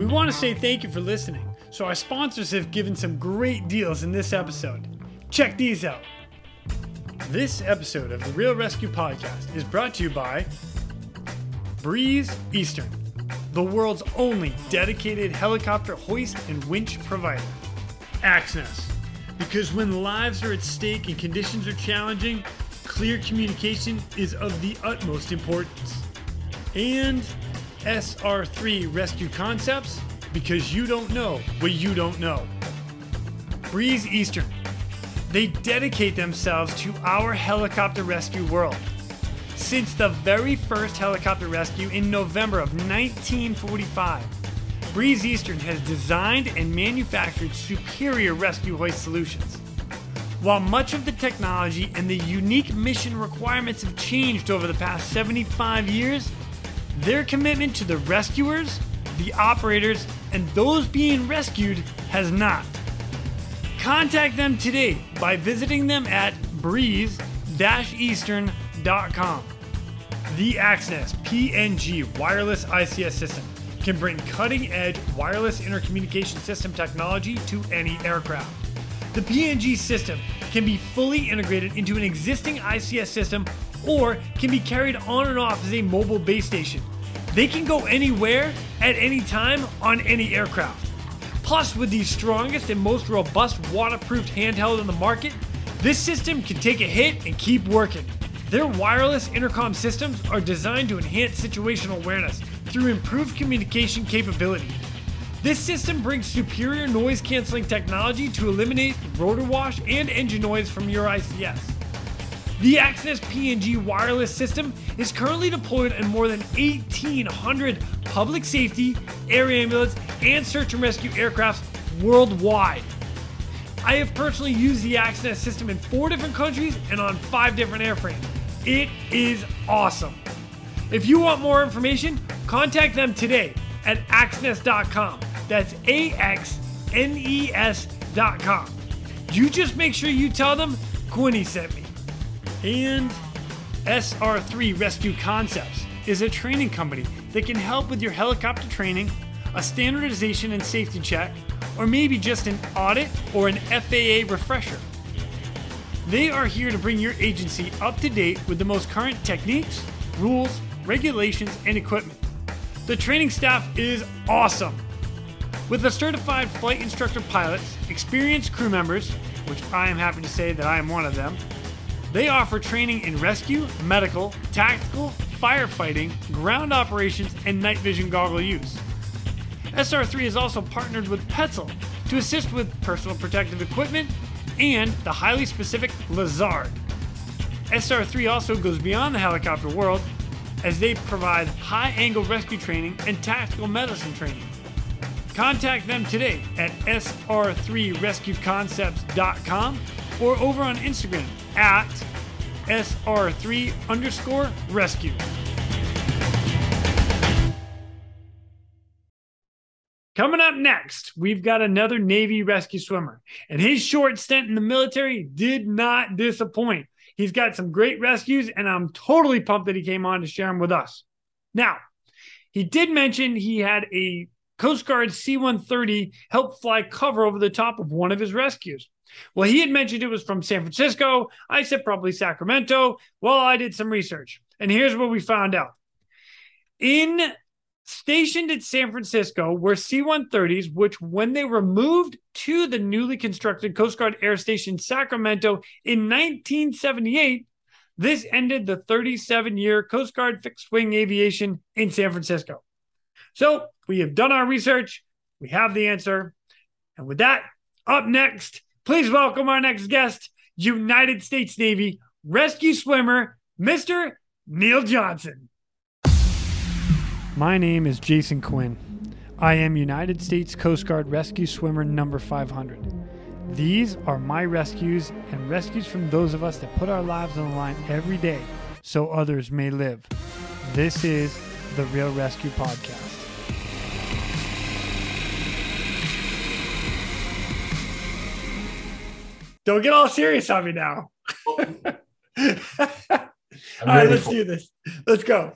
We want to say thank you for listening, so our sponsors have given some great deals in this episode. Check these out. This episode of The Real ResQ Podcast is brought to you by Breeze Eastern, the world's only dedicated helicopter hoist and winch provider. Axnes, because when lives are at stake and conditions are challenging, clear communication is of the utmost importance. And SR3 Rescue Concepts, because you don't know what you don't know. Breeze Eastern, they dedicate themselves to our helicopter rescue world. Since the very first helicopter rescue in November of 1945, Breeze Eastern has designed and manufactured superior rescue hoist solutions. While much of the technology and the unique mission requirements have changed over the past 75 years, their commitment to the rescuers, the operators, and those being rescued has not. Contact them today by visiting them at breeze-eastern.com. The Axnes PNG wireless ICS system can bring cutting-edge wireless intercommunication system technology to any aircraft. The PNG system can be fully integrated into an existing ICS system or can be carried on and off as a mobile base station. They can go anywhere, at any time, on any aircraft. Plus, with the strongest and most robust waterproof handheld on the market, this system can take a hit and keep working. Their wireless intercom systems are designed to enhance situational awareness through improved communication capability. This system brings superior noise canceling technology to eliminate rotor wash and engine noise from your ICS. The Axnes PNG wireless system is currently deployed in more than 1,800 public safety, air ambulance, and search and rescue aircrafts worldwide. I have personally used the Axnes system in 4 different countries and on 5 different airframes. It is awesome. If you want more information, contact them today at axnes.com. That's AXNES.com. You just make sure you tell them Quinny sent me. And SR3 Rescue Concepts is a training company that can help with your helicopter training, a standardization and safety check, or maybe just an audit or an FAA refresher. They are here to bring your agency up to date with the most current techniques, rules, regulations, and equipment. The training staff is awesome. With the certified flight instructor pilots, experienced crew members, which I am happy to say that I am one of them, they offer training in rescue, medical, tactical, firefighting, ground operations, and night vision goggle use. SR3 is also partnered with Petzl to assist with personal protective equipment and the highly specific Lazard. SR3 also goes beyond the helicopter world as they provide high-angle rescue training and tactical medicine training. Contact them today at sr3rescueconcepts.com or over on Instagram at sr3_rescue. Coming up next, we've got another Navy rescue swimmer, and his short stint in the military did not disappoint. He's got some great rescues, and I'm totally pumped that he came on to share them with us. Now, he did mention he had a Coast Guard C-130 help fly cover over the top of one of his rescues. Well, he had mentioned it was from San Francisco. I said probably Sacramento. Well, I did some research, and here's what we found out. Stationed at San Francisco were C-130s, which when they were moved to the newly constructed Coast Guard Air Station Sacramento in 1978, this ended the 37-year Coast Guard fixed-wing aviation in San Francisco. So we have done our research. We have the answer. And with that, up next, please welcome our next guest, United States Navy rescue swimmer, Mr. Neil Johnson. My name is Jason Quinn. I am United States Coast Guard Rescue Swimmer number 500. These are my rescues and rescues from those of us that put our lives on the line every day so others may live. This is The Real ResQ Podcast. Don't get all serious on me now. All right, let's do this. Let's go.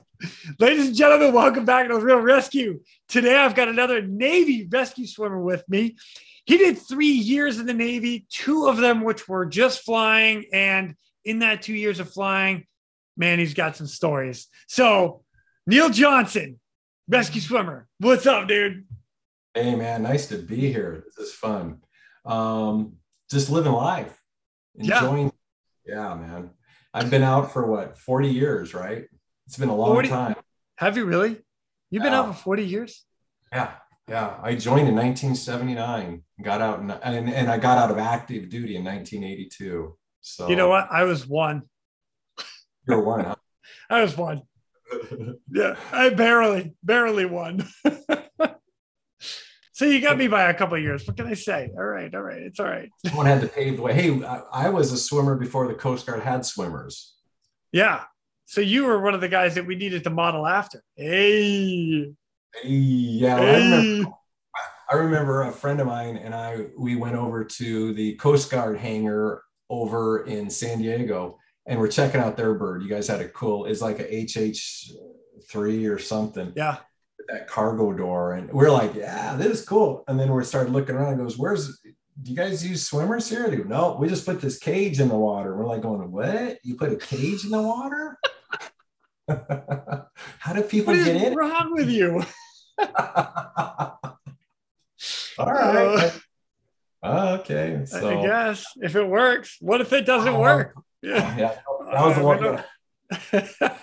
Ladies and gentlemen, welcome back to The Real ResQ. Today, I've got another Navy rescue swimmer with me. He did 3 years in the Navy, two of them which were just flying. And in that 2 years of flying, man, he's got some stories. So, Neil Johnson, rescue swimmer. What's up, dude? Hey, man. Nice to be here. This is fun. Just living life. Enjoying. Yeah, man. I've been out for, what, 40 years, right? It's been a long time. Have you really? You've been out for 40 years? Yeah. Yeah. I joined in 1979, got out and I got out of active duty in 1982. So you know what? I was one. You're one, huh? I was one. Yeah. I barely won. So you got me by a couple of years. What can I say? All right. All right. It's all right. Someone had to pave the way. Hey, I was a swimmer before the Coast Guard had swimmers. Yeah. So you were one of the guys that we needed to model after. Hey. Hey, yeah. Hey. I remember a friend of mine and we went over to the Coast Guard hangar over in San Diego and we're checking out their bird. You guys had a cool, it's like a HH3 or something. Yeah. That cargo door. And we're like, yeah, this is cool. And then we started looking around and goes, do you guys use swimmers here? No, we just put this cage in the water. We're like going, what? You put a cage in the water? How do people get in? What is wrong with you? All right. Okay. So, I guess if it works. What if it doesn't work? Yeah. That was the one.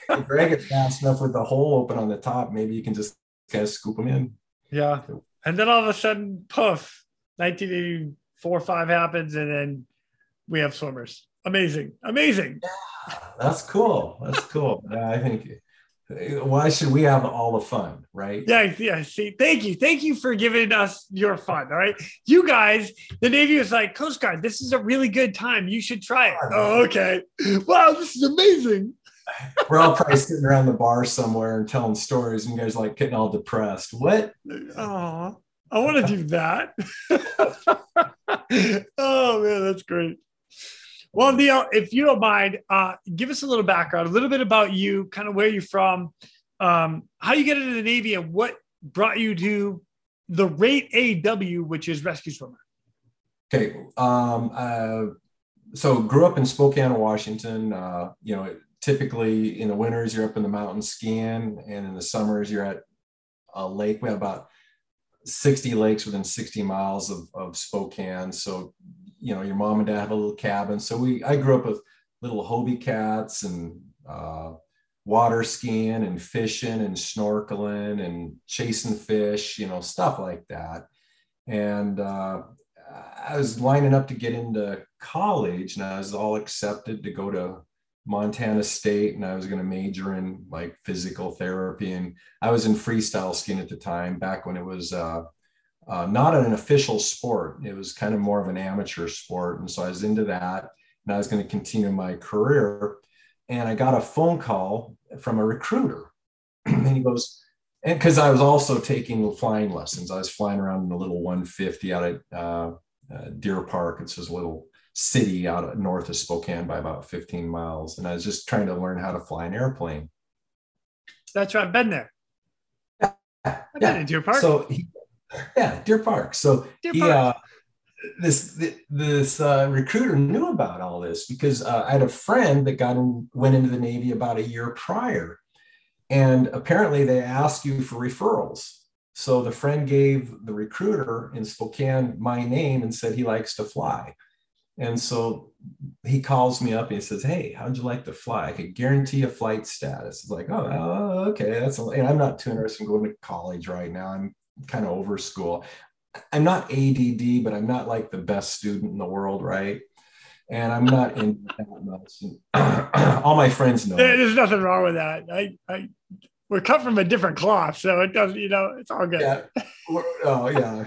If Greg is fast enough with the hole open on the top, maybe you can just kind of scoop them in. Yeah. And then all of a sudden, poof, 1984-5 happens, and then we have swimmers. Amazing. Yeah, that's cool. I think, why should we have all the fun, right? Yeah. See, thank you for giving us your fun. All right, you guys, the Navy was like, Coast Guard, this is a really good time, you should try it. Oh, okay, wow, this is amazing. We're all probably sitting around the bar somewhere and telling stories, and you guys like getting all depressed. What? Oh, I want to do that. Oh, man, that's great. Well, Neil, if you don't mind, give us a little background, a little bit about you, kind of where you're from, how you get into the Navy, and what brought you to the rate AW, which is rescue swimmer. Okay. So grew up in Spokane, Washington. Typically in the winters, you're up in the mountains skiing, and in the summers, you're at a lake. We have about 60 lakes within 60 miles of Spokane. So, your mom and dad have a little cabin. So I grew up with little Hobie cats and water skiing and fishing and snorkeling and chasing fish, stuff like that. And I was lining up to get into college, and I was all accepted to go to Montana State, and I was going to major in like physical therapy, and I was in freestyle skiing at the time, back when it was not an official sport. It was kind of more of an amateur sport, and so I was into that, and I was going to continue my career. And I got a phone call from a recruiter, and he goes, and because I was also taking flying lessons, I was flying around in a little 150 out at Deer Park. It's this little city out of north of Spokane by about 15 miles. And I was just trying to learn how to fly an airplane. That's right. I've been there. Yeah. I've been in Deer Park. So Deer Park. So this recruiter knew about all this because I had a friend that went into the Navy about a year prior. And apparently they ask you for referrals. So the friend gave the recruiter in Spokane my name and said he likes to fly. And so he calls me up and he says, hey, how'd you like to fly? I could guarantee a flight status. It's like, oh, okay. And I'm not too interested in going to college right now. I'm kind of over school. I'm not ADD, but I'm not like the best student in the world, right? And I'm not in that much. All my friends know. There's nothing wrong with that. We're cut from a different cloth, so it doesn't, it's all good. Yeah. Oh, yeah.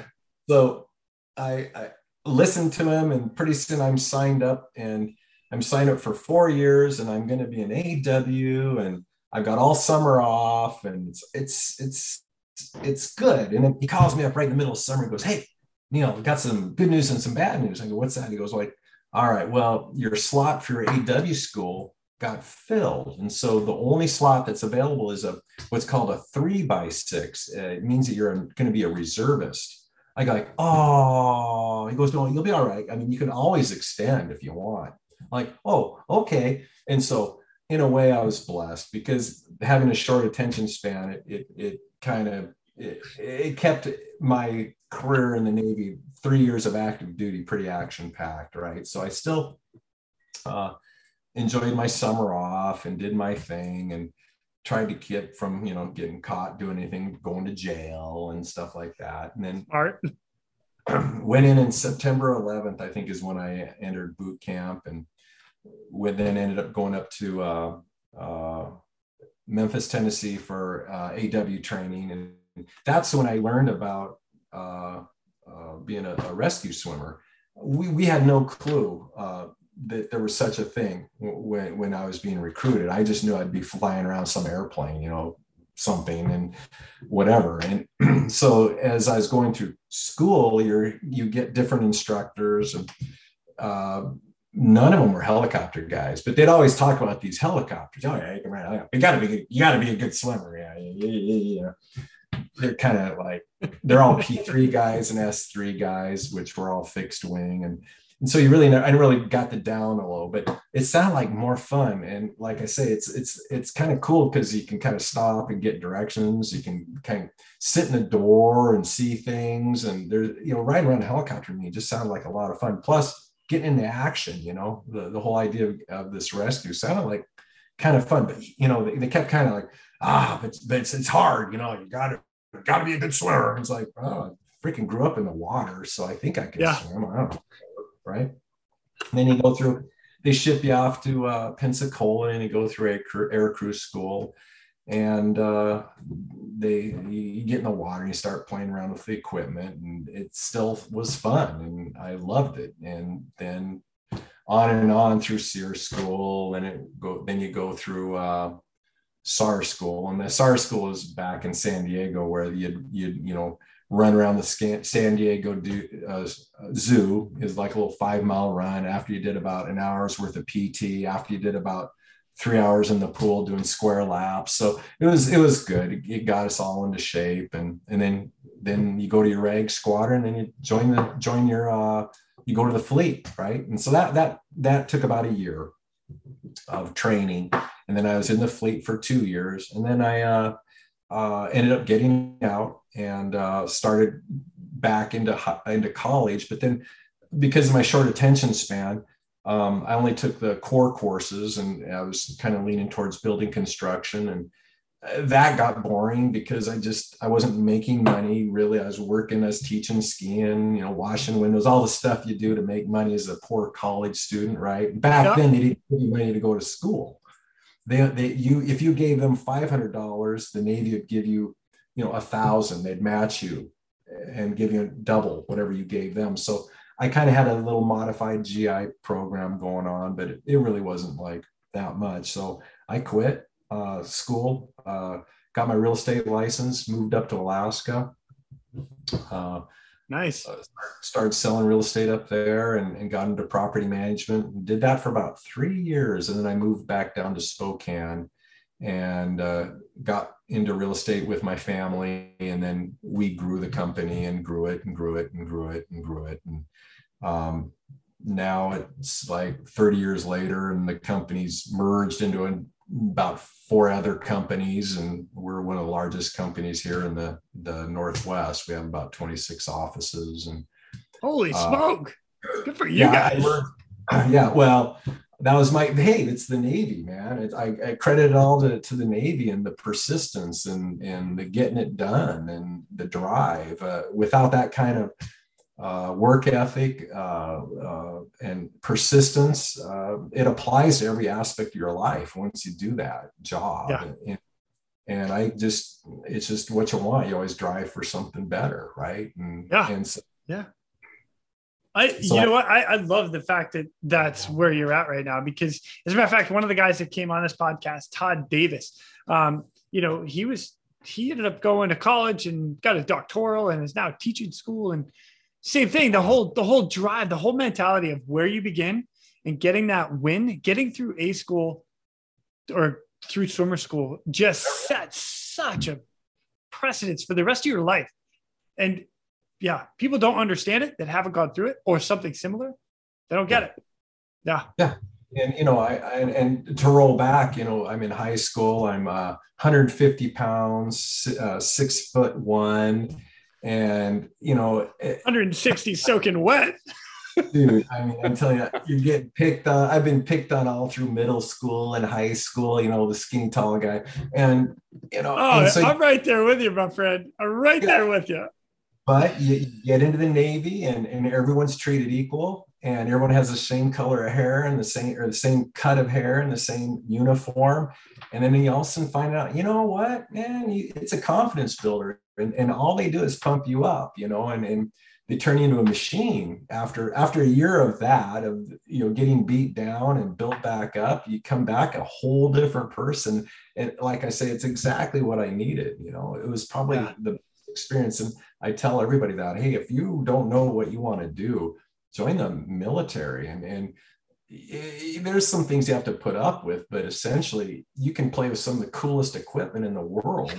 So I listened to him, and pretty soon I'm signed up for 4 years, and I'm going to be an AW, and I've got all summer off, and it's good. And then he calls me up right in the middle of summer and goes, hey, Neil, we got some good news and some bad news. I go, what's that? He goes, all right, well, your slot for your AW school got filled. And so the only slot that's available is a what's called a 3x6. It means that you're going to be a reservist. I go like, oh, he goes, no, you'll be all right. I mean, you can always extend if you want. I'm like, oh, okay. And so in a way I was blessed because having a short attention span, it kept my career in the Navy, 3 years of active duty, pretty action packed. Right. So I still, enjoyed my summer off and did my thing and tried to keep from, getting caught doing anything, going to jail and stuff like that. And then went in September 11th, I think is when I entered boot camp, and then ended up going up to Memphis, Tennessee for AW training. And that's when I learned about being a rescue swimmer. We had no clue that there was such a thing when I was being recruited. I just knew I'd be flying around some airplane, something and whatever. And so as I was going through school, you get different instructors, and none of them were helicopter guys, but they'd always talk about these helicopters. Oh yeah, you gotta be a good swimmer. Yeah. They're kind of like, they're all P3 guys and S3 guys, which were all fixed wing. And so I really got the down a little, but it sounded like more fun. And like I say, it's kind of cool because you can kind of stop and get directions. You can kind of sit in the door and see things. And there's, riding around a helicopter to me just sounded like a lot of fun. Plus getting into action, the whole idea of this rescue sounded like kind of fun, but they kept kind of like, but it's hard, you gotta be a good swimmer. And it's like, oh, I freaking grew up in the water. So I think I can swim. I don't know. Right. And then you go through, they ship you off to Pensacola, and you go through air crew school, and you get in the water and you start playing around with the equipment, and it still was fun and I loved it. And then on and on through SEER school, and then you go through SAR school, and the SAR school is back in San Diego, where you'd run around the San Diego Zoo. Is like a little 5-mile run after you did about an hour's worth of PT, after you did about 3 hours in the pool doing square laps. So it was good. It got us all into shape. And then you go to your reg squadron, and then you go to the fleet. Right. And so that took about a year of training. And then I was in the fleet for 2 years, and then I, ended up getting out and started back into college. But then, because of my short attention span, I only took the core courses, and I was kind of leaning towards building construction, and that got boring because I wasn't making money really. I was working, I was teaching, skiing, washing windows, all the stuff you do to make money as a poor college student, right? Back then they didn't give you money to go to school. If you gave them $500, the Navy would give you, $1,000. They'd match you and give you double whatever you gave them. So I kind of had a little modified GI program going on, but it really wasn't like that much. So I quit school, got my real estate license, moved up to Alaska. Nice. Started selling real estate up there, and got into property management, and did that for about 3 years. And then I moved back down to Spokane and got into real estate with my family. And then we grew the company and grew it and grew it and grew it and grew it. And now it's like 30 years later, and the company's merged into about 4 other companies, and we're one of the largest companies here in the Northwest. We have about 26 offices. And holy smoke, good for you guys. Well, that was it's the Navy, man. I credit it all to the Navy, and the persistence and the getting it done and the drive. Without that kind of work ethic and persistence, it applies to every aspect of your life once you do that job. And it's just what you want. You always drive for something better, right? I love the fact that that's where you're at right now, because as a matter of fact, one of the guys that came on this podcast, Todd Davis, he ended up going to college and got a doctoral and is now teaching school. And same thing, the whole drive, the whole mentality of where you begin and getting that win, getting through A school, or through swimmer school just sets such a precedence for the rest of your life. And yeah, people don't understand it that haven't gone through it or something similar. They don't get it. Yeah. Yeah. And, you know, and to roll back, you know, I'm in high school, I'm 150 pounds, 6'1", and, you know, 160 soaking wet. Dude, I mean, I'm telling you, you're getting picked on. I've been picked on all through middle school and high school, you know, the skinny tall guy. And, you know, so I'm right there with you, my friend. I'm right there with you. But you get into the Navy and everyone's treated equal and everyone has the same color of hair and the same cut of hair and the same uniform. And then you also find out, you know what, man, it's a confidence builder. And all they do is pump you up, you know, and they turn you into a machine after a year of that, of, you know, getting beat down and built back up. You come back a whole different person. And like I say, it's exactly what I needed. You know, it was probably the experience. And I tell everybody that, hey, if you don't know what you want to do, join the military. And there's some things you have to put up with, but essentially you can play with some of the coolest equipment in the world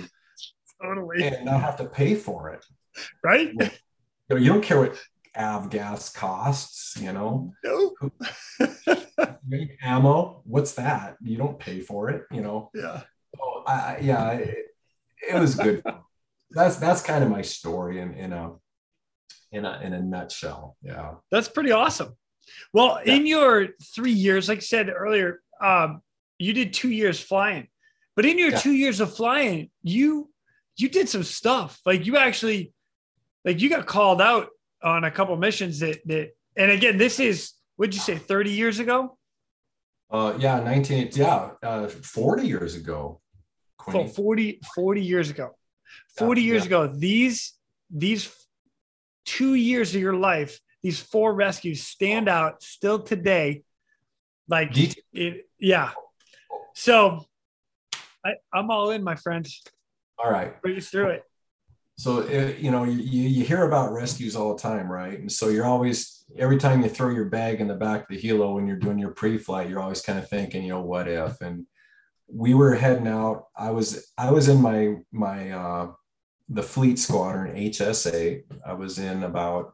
and not have to pay for it. Right. Like, you don't care what avgas costs, you know. No. Ammo, what's that? You don't pay for it, you know. Yeah. So it was good. That's kind of my story in a nutshell. Yeah. That's pretty awesome. Well, in your 3 years, like I said earlier, you did 2 years flying, but in your 2 years of flying, you did some stuff. Like you actually. Like you got called out on a couple of missions that, and again, this is, what'd you say, 30 years ago? 40 years ago. 40 years ago, 40 years ago, these 2 years of your life, these four rescues stand out still today. Like, So I'm all in, my friends. All right. Bring us through it. So, you know, you hear about rescues all the time, right? And so you're always, every time you throw your bag in the back of the helo when you're doing your pre-flight, you're always kind of thinking, you know, what if? And we were heading out. I was in the fleet squadron, HSA. I was in about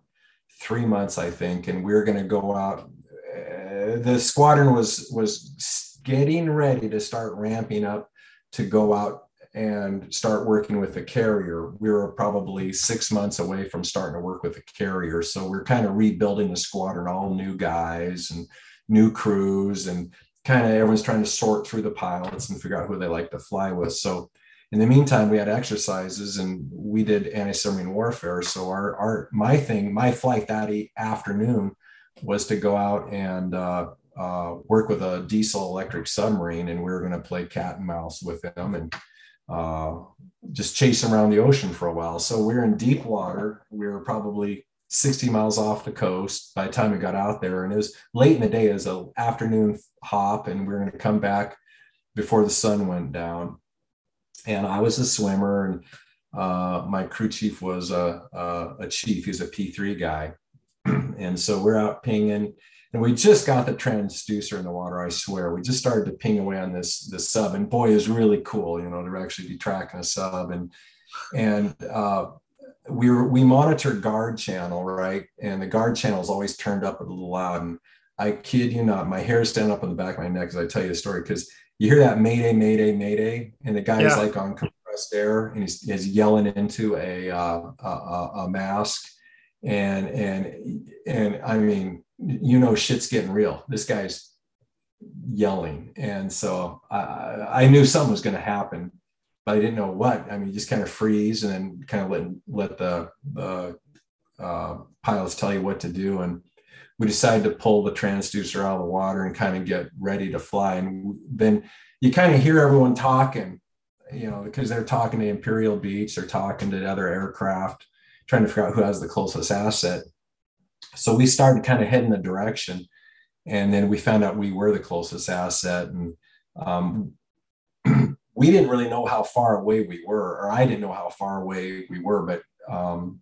3 months, I think, and we were going to go out. The squadron was getting ready to start ramping up to go out and start working with the carrier. We were probably 6 months away from starting to work with the carrier. So we're kind of rebuilding the squadron, all new guys and new crews, and kind of everyone's trying to sort through the pilots and figure out who they like to fly with. So in the meantime, we had exercises and we did anti-submarine warfare. So my flight that afternoon was to go out and work with a diesel electric submarine. And we were going to play cat and mouse with them and just chasing around the ocean for a while. So we're in deep water. We were probably 60 miles off the coast by the time we got out there. And it was late in the day, as an afternoon hop, and we were going to come back before the sun went down. And I was a swimmer, and my crew chief was a chief. He's a P3 guy. And so we're out pinging, and we just got the transducer in the water. I swear, we just started to ping away on this sub, and boy, is really cool, you know, to actually be tracking a sub. And we monitor guard channel, right? And the guard channel is always turned up a little loud. And I kid you not, my hair is standing up on the back of my neck as I tell you the story, because you hear that mayday, mayday, mayday, and the guy is like on compressed air, and he's yelling into a mask, and I mean, you know, shit's getting real. This guy's yelling. And so I knew something was going to happen, but I didn't know what. I mean, you just kind of freeze and then kind of let the pilots tell you what to do. And we decided to pull the transducer out of the water and kind of get ready to fly. And then you kind of hear everyone talking, you know, because they're talking to Imperial Beach, they're talking to other aircraft, trying to figure out who has the closest asset. So we started kind of heading the direction, and then we found out we were the closest asset, and we didn't really know how far away we were, or I didn't know how far away we were, but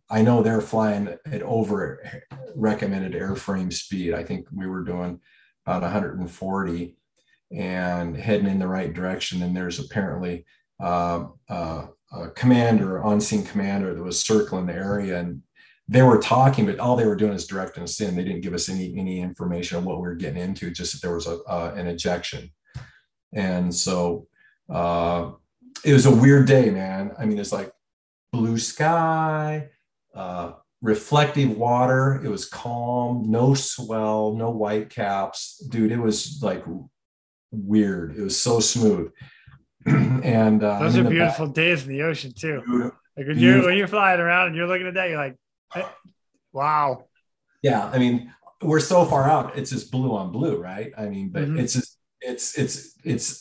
I know they're flying at over recommended airframe speed. I think we were doing about 140, and heading in the right direction. And there's apparently a commander, on-scene commander, that was circling the area, and they were talking, but all they were doing is directing us in. They didn't give us any information on what we were getting into, just that there was an ejection. And so it was a weird day, man. I mean, it's like blue sky, reflective water. It was calm, no swell, no white caps. Dude, it was like weird. It was so smooth. And those are beautiful days in the ocean too. Beautiful. Like when you're flying around and you're looking at that, you're like, hey, wow. Yeah. I mean, we're so far out. It's just blue on blue. Right. I mean, but it's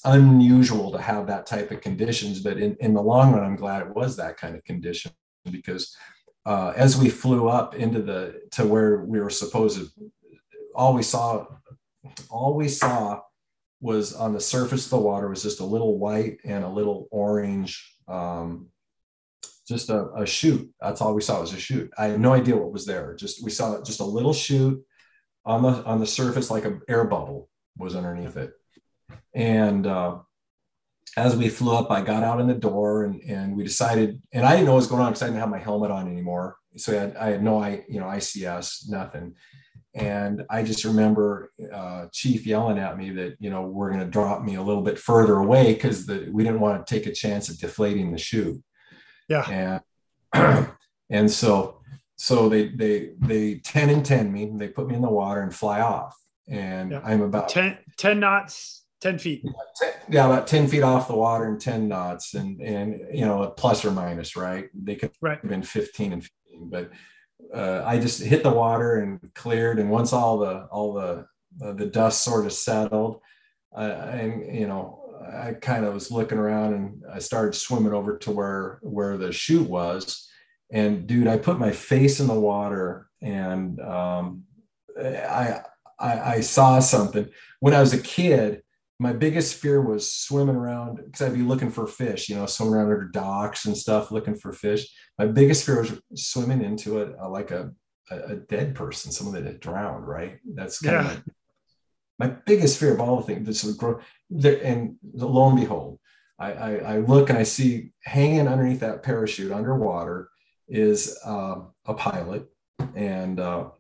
unusual to have that type of conditions, but in the long run, I'm glad it was that kind of condition, because as we flew up into to where we were supposed to, all we saw was on the surface of the water was just a little white and a little orange, just a chute. That's all we saw was a chute. I had no idea what was there. We saw just a little chute on the surface, like an air bubble was underneath it. And as we flew up, I got out in the door and we decided, and I didn't know what was going on because I didn't have my helmet on anymore. So I had no, ICS, nothing. And I just remember Chief yelling at me that, we're going to drop me a little bit further away because we didn't want to take a chance of deflating the chute. Yeah. And so they 10 and 10 me, and they put me in the water and fly off. And yeah. I'm about 10 knots, 10 feet. Yeah, about 10 feet off the water and 10 knots and plus or minus, right? They could have been 15 and 15, but I just hit the water and cleared. And once all the dust sort of settled, I kind of was looking around and I started swimming over to where the chute was. And dude, I put my face in the water and I saw something. When I was a kid, my biggest fear was swimming around because I'd be looking for fish, swimming around under docks and stuff, looking for fish. My biggest fear was swimming into a dead person, someone that had drowned, right? That's kind of my biggest fear of all the things. This would grow. And lo and behold, I look and I see hanging underneath that parachute underwater is a pilot, and the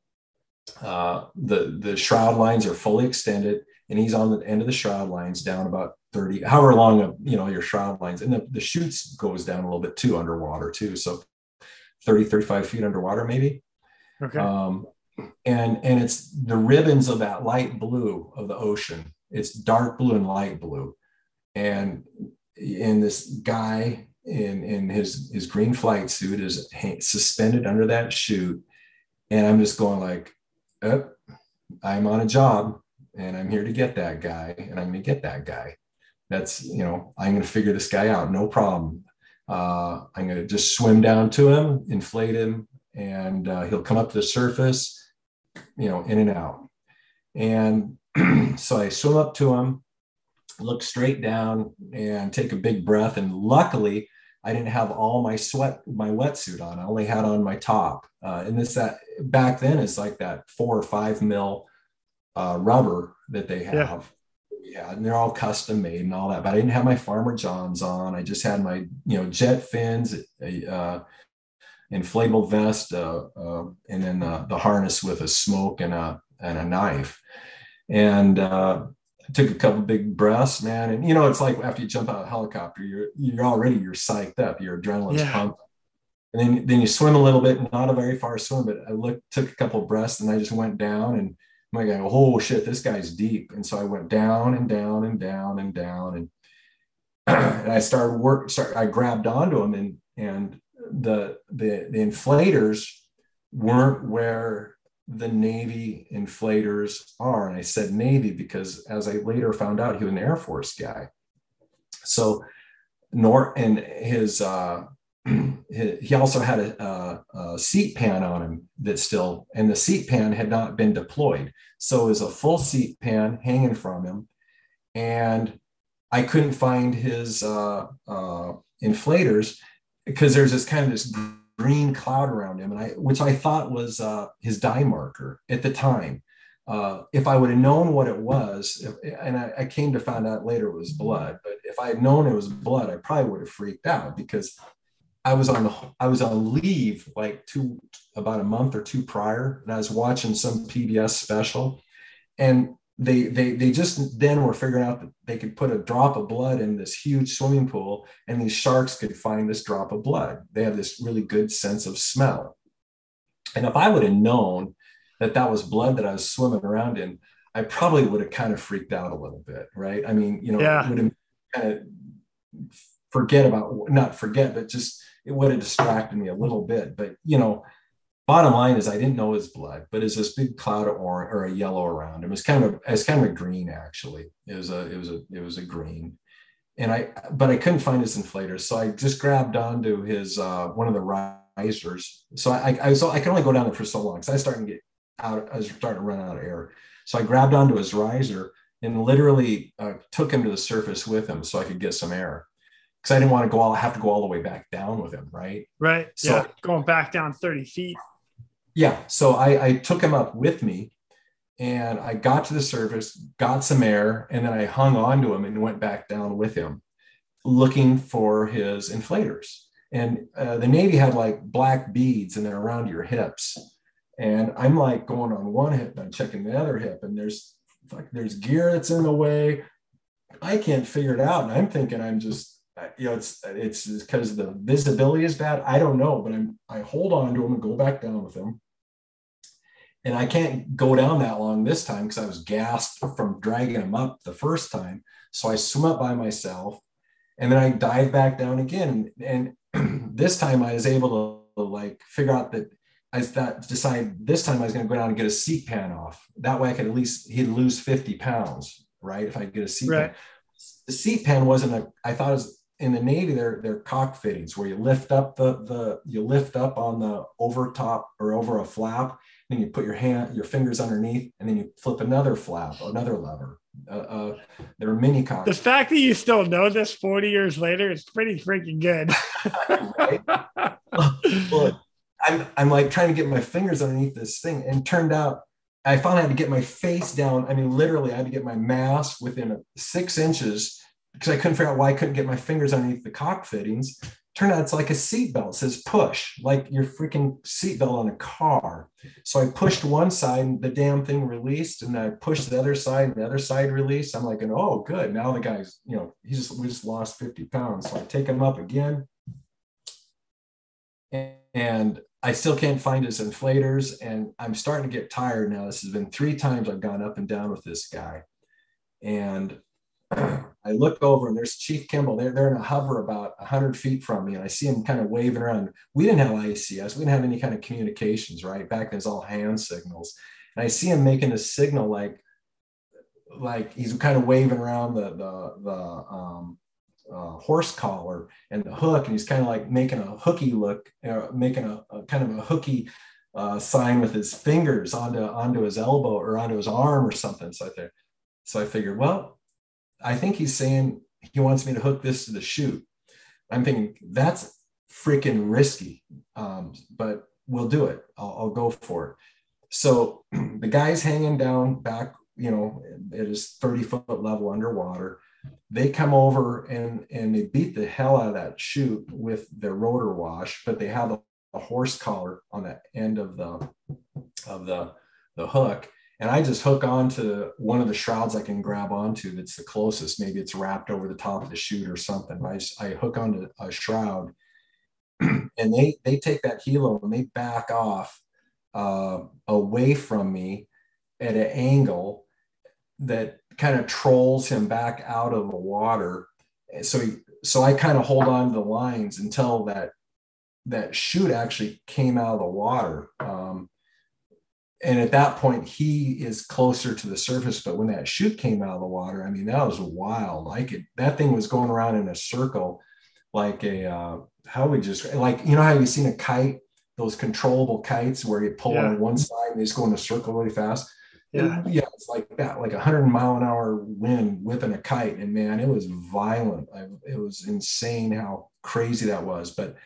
shroud lines are fully extended, and he's on the end of the shroud lines down about 30, however long of, your shroud lines. And the chutes goes down a little bit too underwater too. So 30, 35 feet underwater, maybe. Okay. And it's the ribbons of that light blue of the ocean. It's dark blue and light blue. And this guy in his green flight suit is suspended under that chute. And I'm just going like, oh, I'm on a job and I'm here to get that guy. And I'm going to get that guy. That's, I'm going to figure this guy out. No problem. I'm going to just swim down to him, inflate him, and he'll come up to the surface, in and out. And so I swim up to him, look straight down and take a big breath. And luckily I didn't have all my wetsuit on. I only had on my top. And back then it's like that 4 or 5 mil rubber that they have. Yeah. And they're all custom made and all that, but I didn't have my Farmer John's on. I just had my, jet fins, inflatable vest, and then the harness with a smoke and a knife. And I took a couple big breaths, man. And it's like after you jump out of a helicopter, you're already psyched up, your adrenaline's pumped. And then you swim a little bit, not a very far swim, but I took a couple breaths, and I just went down. And I'm like, oh shit, this guy's deep. And so I went down and down and down and down, and and I started I grabbed onto him, and the inflators weren't where the Navy inflators are. And I said Navy because, as I later found out, he was an Air Force guy. So and he also had a seat pan on him and the seat pan had not been deployed. So it was a full seat pan hanging from him. And I couldn't find his inflators, because there's this green cloud around him, which I thought was his dye marker at the time. If I would have known what it was, and I came to find out later it was blood, but if I had known it was blood, I probably would have freaked out, because I was on leave like about a month or two prior, and I was watching some PBS special, and they just then were figuring out that they could put a drop of blood in this huge swimming pool, and these sharks could find this drop of blood. They have this really good sense of smell. And if I would have known that that was blood that I was swimming around in, I probably would have kind of freaked out a little bit, right? I mean, you know, yeah. It would have kind of it would have distracted me a little bit. But, you know, bottom line is I didn't know it was blood, but it's this big cloud of orange or a yellow around. It was kind of a green, actually. It was a green. But I couldn't find his inflator. So I just grabbed onto his, one of the risers. So I could only go down there for so long, because I was starting to run out of air. So I grabbed onto his riser and literally took him to the surface with him so I could get some air, because I didn't want to have to go all the way back down with him. Right. Right. So yeah. Going back down 30 feet. Yeah. So I took him up with me, and I got to the surface, got some air, and then I hung onto him and went back down with him looking for his inflators. And the Navy had like black beads, and they're around your hips. And I'm like going on one hip and I'm checking the other hip, and there's gear that's in the way. I can't figure it out. And I'm thinking I'm just, you know, it's because the visibility is bad. I don't know, but I hold on to him and go back down with him. And I can't go down that long this time, because I was gassed from dragging him up the first time. So I swim up by myself, and then I dive back down again. And this time I was able to like figure out that I decided this time I was going to go down and get a seat pan off. That way I could he'd lose 50 pounds, right? If I get a seat pan. The seat pan I thought it was, in the Navy, they're cock fittings, where you lift up you lift up on the over top or over a flap, and then you put your fingers underneath, and then you flip another flap, another lever. There are mini cock. The fact that you still know this 40 years later is pretty freaking good. Right? Look, I'm like trying to get my fingers underneath this thing, and turned out I finally had to get my face down. I mean, literally, I had to get my mask within 6 inches, because I couldn't figure out why I couldn't get my fingers underneath the cock fittings. Turned out it's like a seatbelt. It says push, like your freaking seatbelt on a car. So I pushed one side, and the damn thing released, and I pushed the other side, and the other side released. I'm like, oh, good. Now the guy's, you know, we just lost 50 pounds. So I take him up again, and I still can't find his inflators, and I'm starting to get tired now. This has been 3 times I've gone up and down with this guy, and I look over, and there's Chief Kimball. They're in a hover about 100 feet from me, and I see him kind of waving around. We didn't have ICS. We didn't have any kind of communications, right? Back then, it's all hand signals. And I see him making a signal like he's kind of waving around the horse collar and the hook, and he's kind of like making a hooky look, making a kind of a hooky sign with his fingers onto his elbow or onto his arm or something. So I figured, well, I think he's saying he wants me to hook this to the chute. I'm thinking that's freaking risky, but we'll do it. I'll go for it. So the guy's hanging down back, you know, it is 30-foot level underwater. They come over and they beat the hell out of that chute with their rotor wash, but they have a horse collar on the end of the hook. And I just hook onto one of the shrouds I can grab onto that's the closest. Maybe it's wrapped over the top of the chute or something. I hook onto a shroud, and they take that helo and they back off away from me at an angle that kind of trolls him back out of the water. And so I kind of hold on to the lines until that chute actually came out of the water. And at that point, he is closer to the surface. But when that chute came out of the water, I mean, that was wild. Like that thing was going around in a circle, like you know how you've seen a kite, those controllable kites where you pull on one side and they just go in a circle really fast. Yeah. Yeah, it's like that, like 100-mile-an-hour wind whipping a kite. And man, it was violent. It was insane how crazy that was. But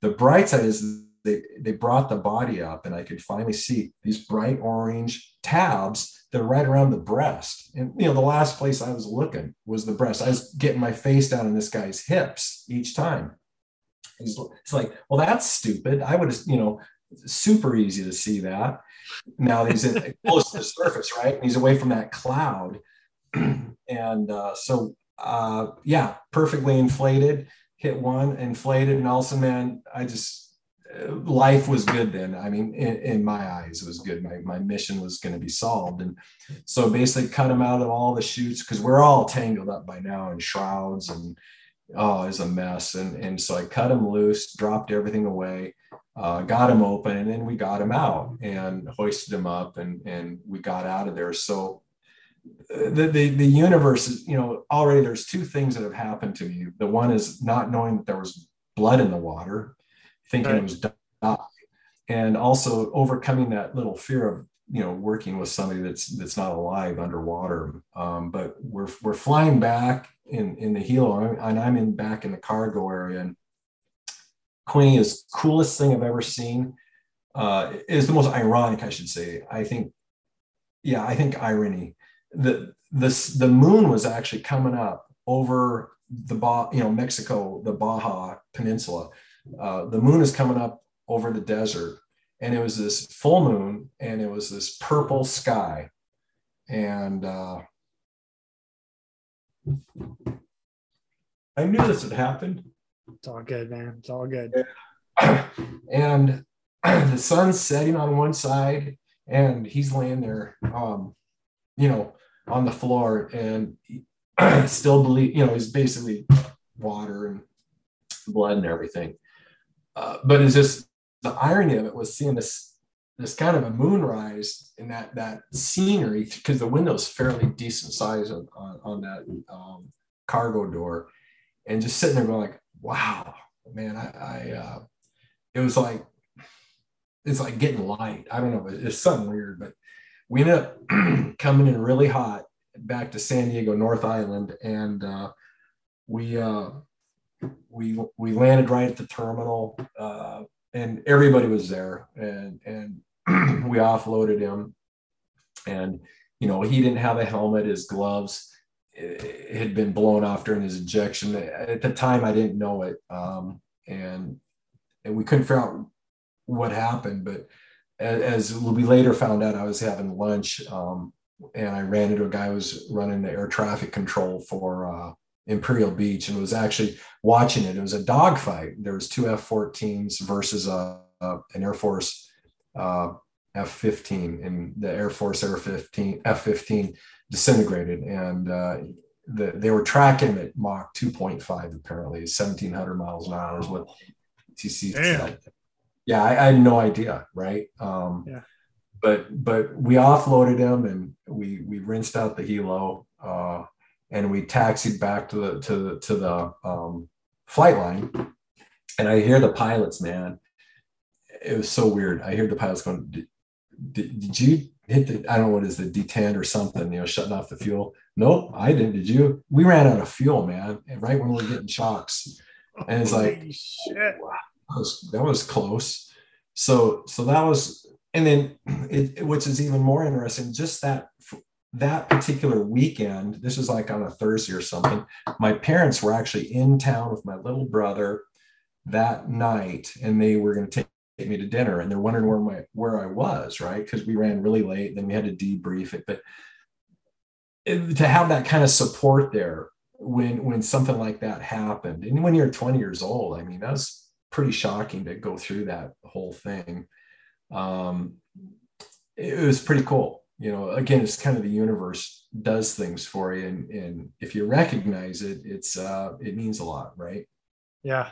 the bright side is they brought the body up, and I could finally see these bright orange tabs that are right around the breast. And, you know, the last place I was looking was the breast. I was getting my face down in this guy's hips each time. It's like, well, that's stupid. I would have, you know, super easy to see that. Now he's in, close to the surface, right? And he's away from that cloud. And yeah, perfectly inflated, hit one, inflated. And also, man, I just, life was good then. I mean, in my eyes, it was good. My mission was going to be solved. And so basically cut him out of all the chutes, because we're all tangled up by now in shrouds, and oh, it's a mess. And so I cut him loose, dropped everything away, got him open, and then we got him out and hoisted him up, and we got out of there. So the universe is, you know, already there's two things that have happened to me. The one is not knowing that there was blood in the water, thinking right. It was die, and also overcoming that little fear of, you know, working with somebody that's not alive underwater. But we're flying back in the Hilo, and I'm back in the cargo area, and Quinny is coolest thing I've ever seen. Is the most ironic, I should say. I think irony. The moon was actually coming up over Mexico, the Baja Peninsula. The moon is coming up over the desert, and it was this full moon, and it was this purple sky, and I knew this had happened. It's all good, man. It's all good. And the sun's setting on one side, and he's laying there, you know, on the floor, and still believe, you know, he's basically water and blood and everything. But it's just the irony of it was seeing this kind of a moonrise in that scenery, because the window's fairly decent size on that cargo door, and just sitting there going like, wow, man, it was like, it's like getting light. I don't know, it's something weird, but we ended up coming in really hot back to San Diego, North Island. And we landed right at the terminal, and everybody was there, and we offloaded him, and, you know, he didn't have a helmet, his gloves, it had been blown off during his ejection. At the time, I didn't know it. And we couldn't figure out what happened, but as we later found out, I was having lunch, and I ran into a guy who was running the air traffic control for Imperial Beach, and was actually watching it. It was a dogfight. There was two F-14s versus an Air Force F-15, and the Air Force F-15 disintegrated, and they were tracking at Mach 2.5, apparently 1,700 miles an hour is what TC said. Yeah, I had no idea, right? Yeah. But we offloaded him, and we rinsed out the Hilo, and we taxied back to the flight line, and I hear the pilots, man. It was so weird. I hear the pilots going, "Did you hit the? I don't know what is the detent or something? You know, shutting off the fuel." Nope, I didn't. Did you? We ran out of fuel, man. Right when we were getting shocks, and it's like, holy shit. Wow. That was close. So that was, and then which is even more interesting, just that particular weekend, this was like on a Thursday or something, my parents were actually in town with my little brother that night, and they were going to take me to dinner, and they're wondering where I was, right? Because we ran really late, and then we had to debrief it. But to have that kind of support there when something like that happened, and when you're 20 years old, I mean, that was pretty shocking to go through that whole thing. It was pretty cool. You know, again, it's kind of the universe does things for you. And if you recognize it, it means a lot, right? Yeah.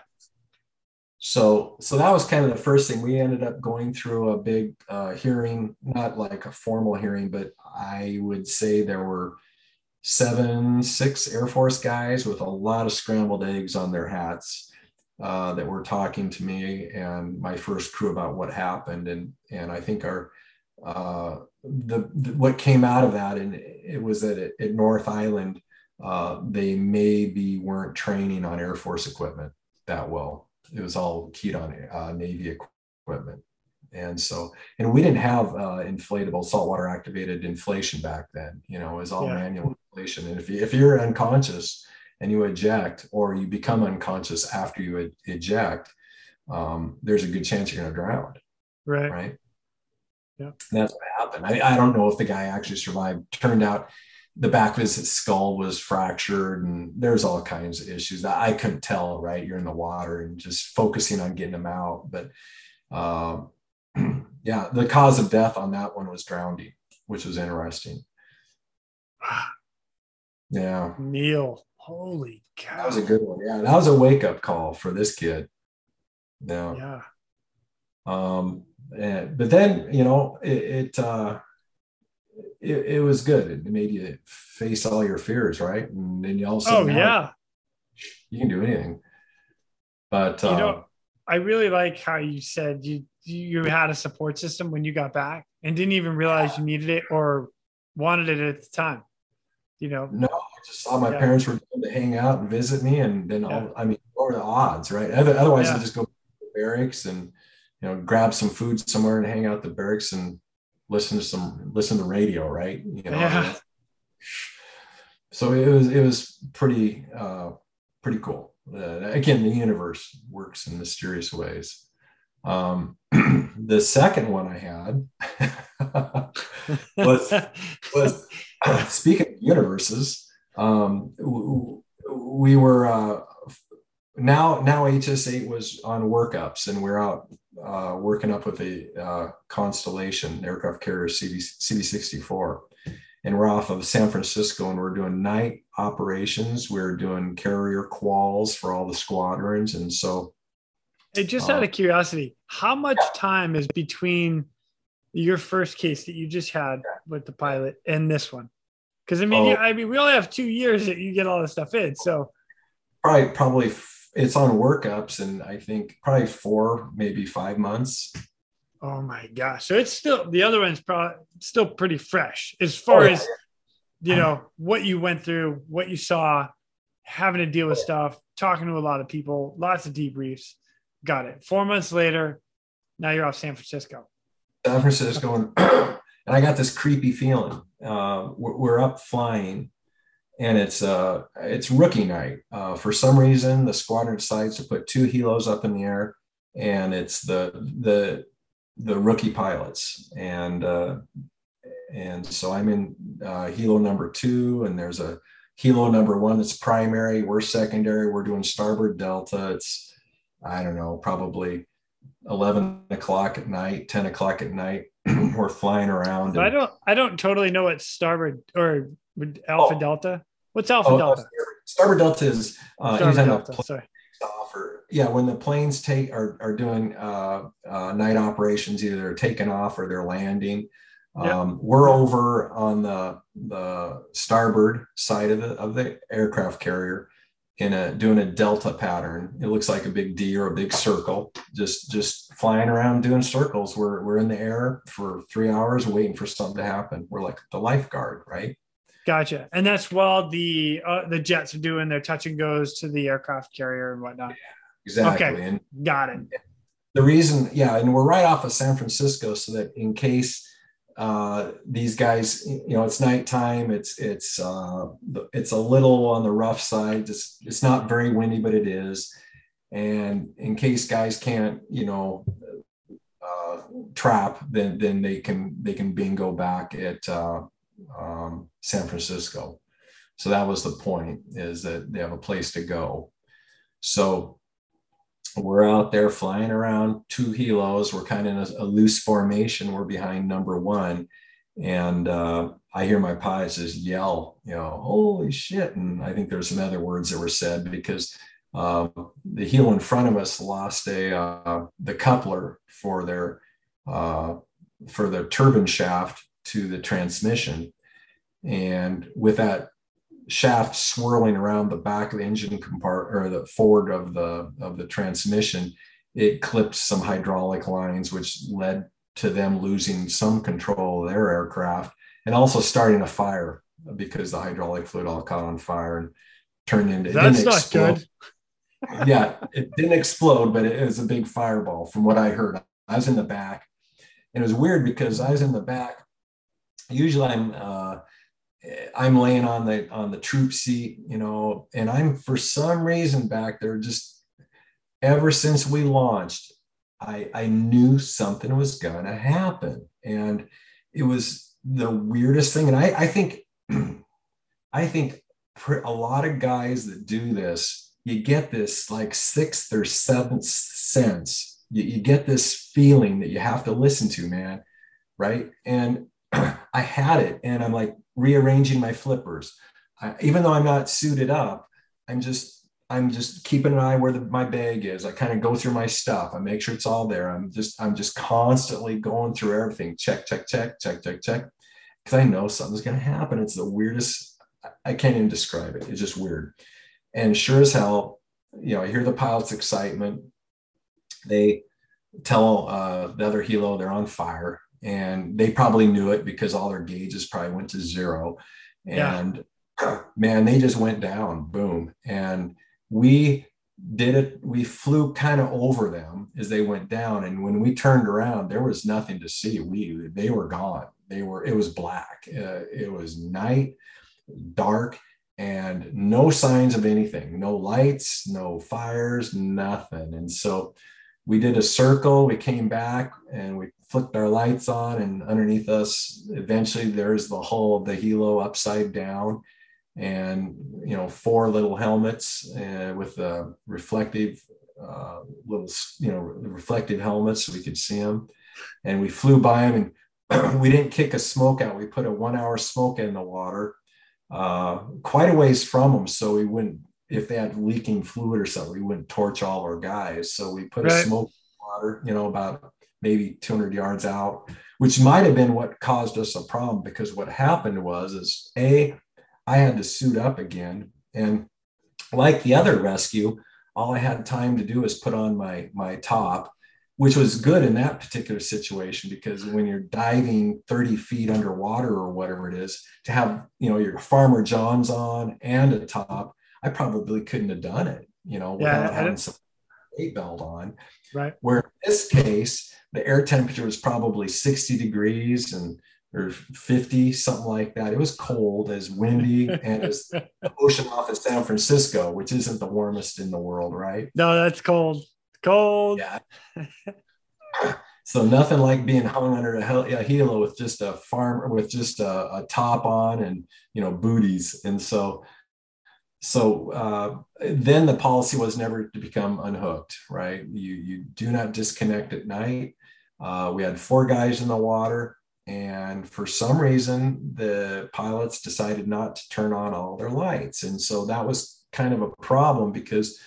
So that was kind of the first thing. We ended up going through a big hearing, not like a formal hearing, but I would say there were 6 Air Force guys with a lot of scrambled eggs on their hats that were talking to me and my first crew about what happened, and I think our what came out of that, and it was that at North Island they maybe weren't training on Air Force equipment that well. It was all keyed on Navy equipment. And so, and we didn't have inflatable saltwater activated inflation back then, you know, it was all manual inflation. And if you're unconscious and you eject, or you become unconscious after you eject, there's a good chance you're going to drown. Right. Right. Yeah. And that's what happened. I don't know if the guy actually survived. Turned out the back of his skull was fractured, and there's all kinds of issues that I couldn't tell, right? You're in the water and just focusing on getting him out. But, yeah, the cause of death on that one was drowning, which was interesting. Yeah. Neil, holy cow. That was a good one. Yeah. That was a wake up call for this kid. Yeah. Yeah. But then, you know, it was good. It made you face all your fears. Right. And then you also, you can do anything, but, you know, I really like how you said you had a support system when you got back and didn't even realize you needed it or wanted it at the time, you know? No, I just saw my parents were going to hang out and visit me. And then, I mean, what are the odds, right? Otherwise I just go to the barracks and, you know, grab some food somewhere and hang out at the barracks and listen to radio. Right. You know? Yeah. So it was pretty cool. Again, the universe works in mysterious ways. The second one I had was speaking of universes. We were now HS-8 was on workups, and we're out working up with a Constellation aircraft carrier CV64. And we're off of San Francisco, and we're doing night operations. We're doing carrier quals for all the squadrons. And so. Hey, just out of curiosity, how much time is between your first case that you just had with the pilot and this one? Because, I mean, we only have 2 years that you get all this stuff in. So. Probably it's on workups, and I think probably 4, maybe 5 months. Oh my gosh. So it's still, the other one's probably still pretty fresh as far as, you know, what you went through, what you saw, having to deal with stuff, talking to a lot of people, lots of debriefs. Got it. 4 months later, now you're off San Francisco. And I got this creepy feeling. We're up flying, and it's rookie night. For some reason, the squadron decides to put 2 helos up in the air, and it's the rookie pilots, and so I'm in helo number 2, and there's a helo number 1 that's primary, we're secondary, we're doing starboard delta. It's, I don't know, probably 11 o'clock at night, 10 o'clock at night. We're flying around. I don't totally know what starboard or alpha delta. What's alpha delta? Starboard delta is starboard delta, sorry. When the planes are doing night operations, either they're taking off or they're landing. We're over on the starboard side of the aircraft carrier doing a delta pattern. It looks like a big D or a big circle, just flying around doing circles. We're in the air for 3 hours waiting for something to happen. We're like the lifeguard, right? Gotcha. And that's while the jets are doing their touch and goes to the aircraft carrier and whatnot. Yeah, exactly. Okay. And got it. The reason, and we're right off of San Francisco, so that in case these guys, you know, it's nighttime, it's a little on the rough side. It's not very windy, but it is. And in case guys can't, you know, trap, then they can bingo back at San Francisco. So that was the point, is that they have a place to go. So we're out there flying around 2 helos. We're kind of in a loose formation. We're behind number 1. And I hear my pilots just yell, you know, holy shit. And I think there's some other words that were said, because the helo in front of us lost the coupler for their turbine shaft to the transmission, and with that shaft swirling around the back of the engine compartment, or the forward of the transmission, it clipped some hydraulic lines, which led to them losing some control of their aircraft, and also starting a fire because the hydraulic fluid all caught on fire and turned into. That's not good. It didn't explode, but it was a big fireball, from what I heard. I was in the back. And it was weird because I was in the back. Usually I'm laying on the troop seat, you know, and I'm, for some reason back there, just ever since we launched, I knew something was going to happen. And it was the weirdest thing. And I think a lot of guys that do this, you get this like sixth or seventh sense. You get this feeling that you have to listen to, man. Right. And I had it, and I'm like rearranging my flippers. Even though I'm not suited up, I'm just keeping an eye where my bag is. I kind of go through my stuff. I make sure it's all there. I'm just constantly going through everything. Check, check, check, check, check, check. Because I know something's going to happen. It's the weirdest. I can't even describe it. It's just weird. And sure as hell, you know, I hear the pilot's excitement. They tell the other helo they're on fire, and they probably knew it because all their gauges probably went to zero. And yeah, man, they just went down, boom. And we did it. We flew kind of over them as they went down. And when we turned around, there was nothing to see. They were gone. It was black. It was night, dark, and no signs of anything, no lights, no fires, nothing. And so we did a circle. We came back and we flicked our lights on, and underneath us, eventually there's the hull of the helo upside down. And, you know, four little helmets with the reflective reflective helmets, so we could see them. And we flew by them, and we didn't kick a smoke out. We put a 1 hour smoke in the water, quite a ways from them, so we wouldn't, if they had leaking fluid or something, we wouldn't torch all our guys. So we put a smoke in the water, you know, about maybe 200 yards out, which might have been what caused us a problem, because what happened was I had to suit up again. And like the other rescue, all I had time to do was put on my top, which was good in that particular situation, because when you're diving 30 feet underwater or whatever it is, to have, you know, your Farmer John's on and a top, I probably couldn't have done it, you know, without having some weight belt on. Right. Where in this case, the air temperature was probably 60 degrees or 50, something like that. It was cold, as windy, and as the ocean off of San Francisco, which isn't the warmest in the world, right? No, that's cold. Cold. Yeah. So nothing like being hung under a helo with just a top on and, you know, booties. And so then the policy was never to become unhooked, right? You do not disconnect at night. We had four guys in the water, and for some reason, the pilots decided not to turn on all their lights. And so that was kind of a problem, because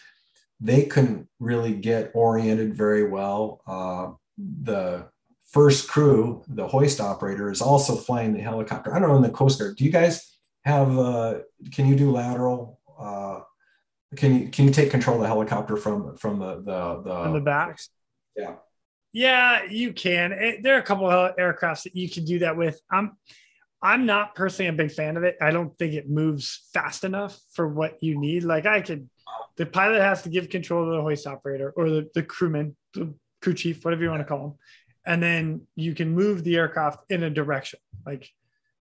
they couldn't really get oriented very well. The first crew, the hoist operator, is also flying the helicopter. I don't know, in the Coast Guard, do you guys have, can you do lateral? Can you take control of the helicopter from the back? Yeah. Yeah, you can. There are a couple of aircrafts that you can do that with. I'm not personally a big fan of it. I don't think it moves fast enough for what you need. Like the pilot has to give control to the hoist operator or the crewman, the crew chief, whatever you want to call them. And then you can move the aircraft in a direction, like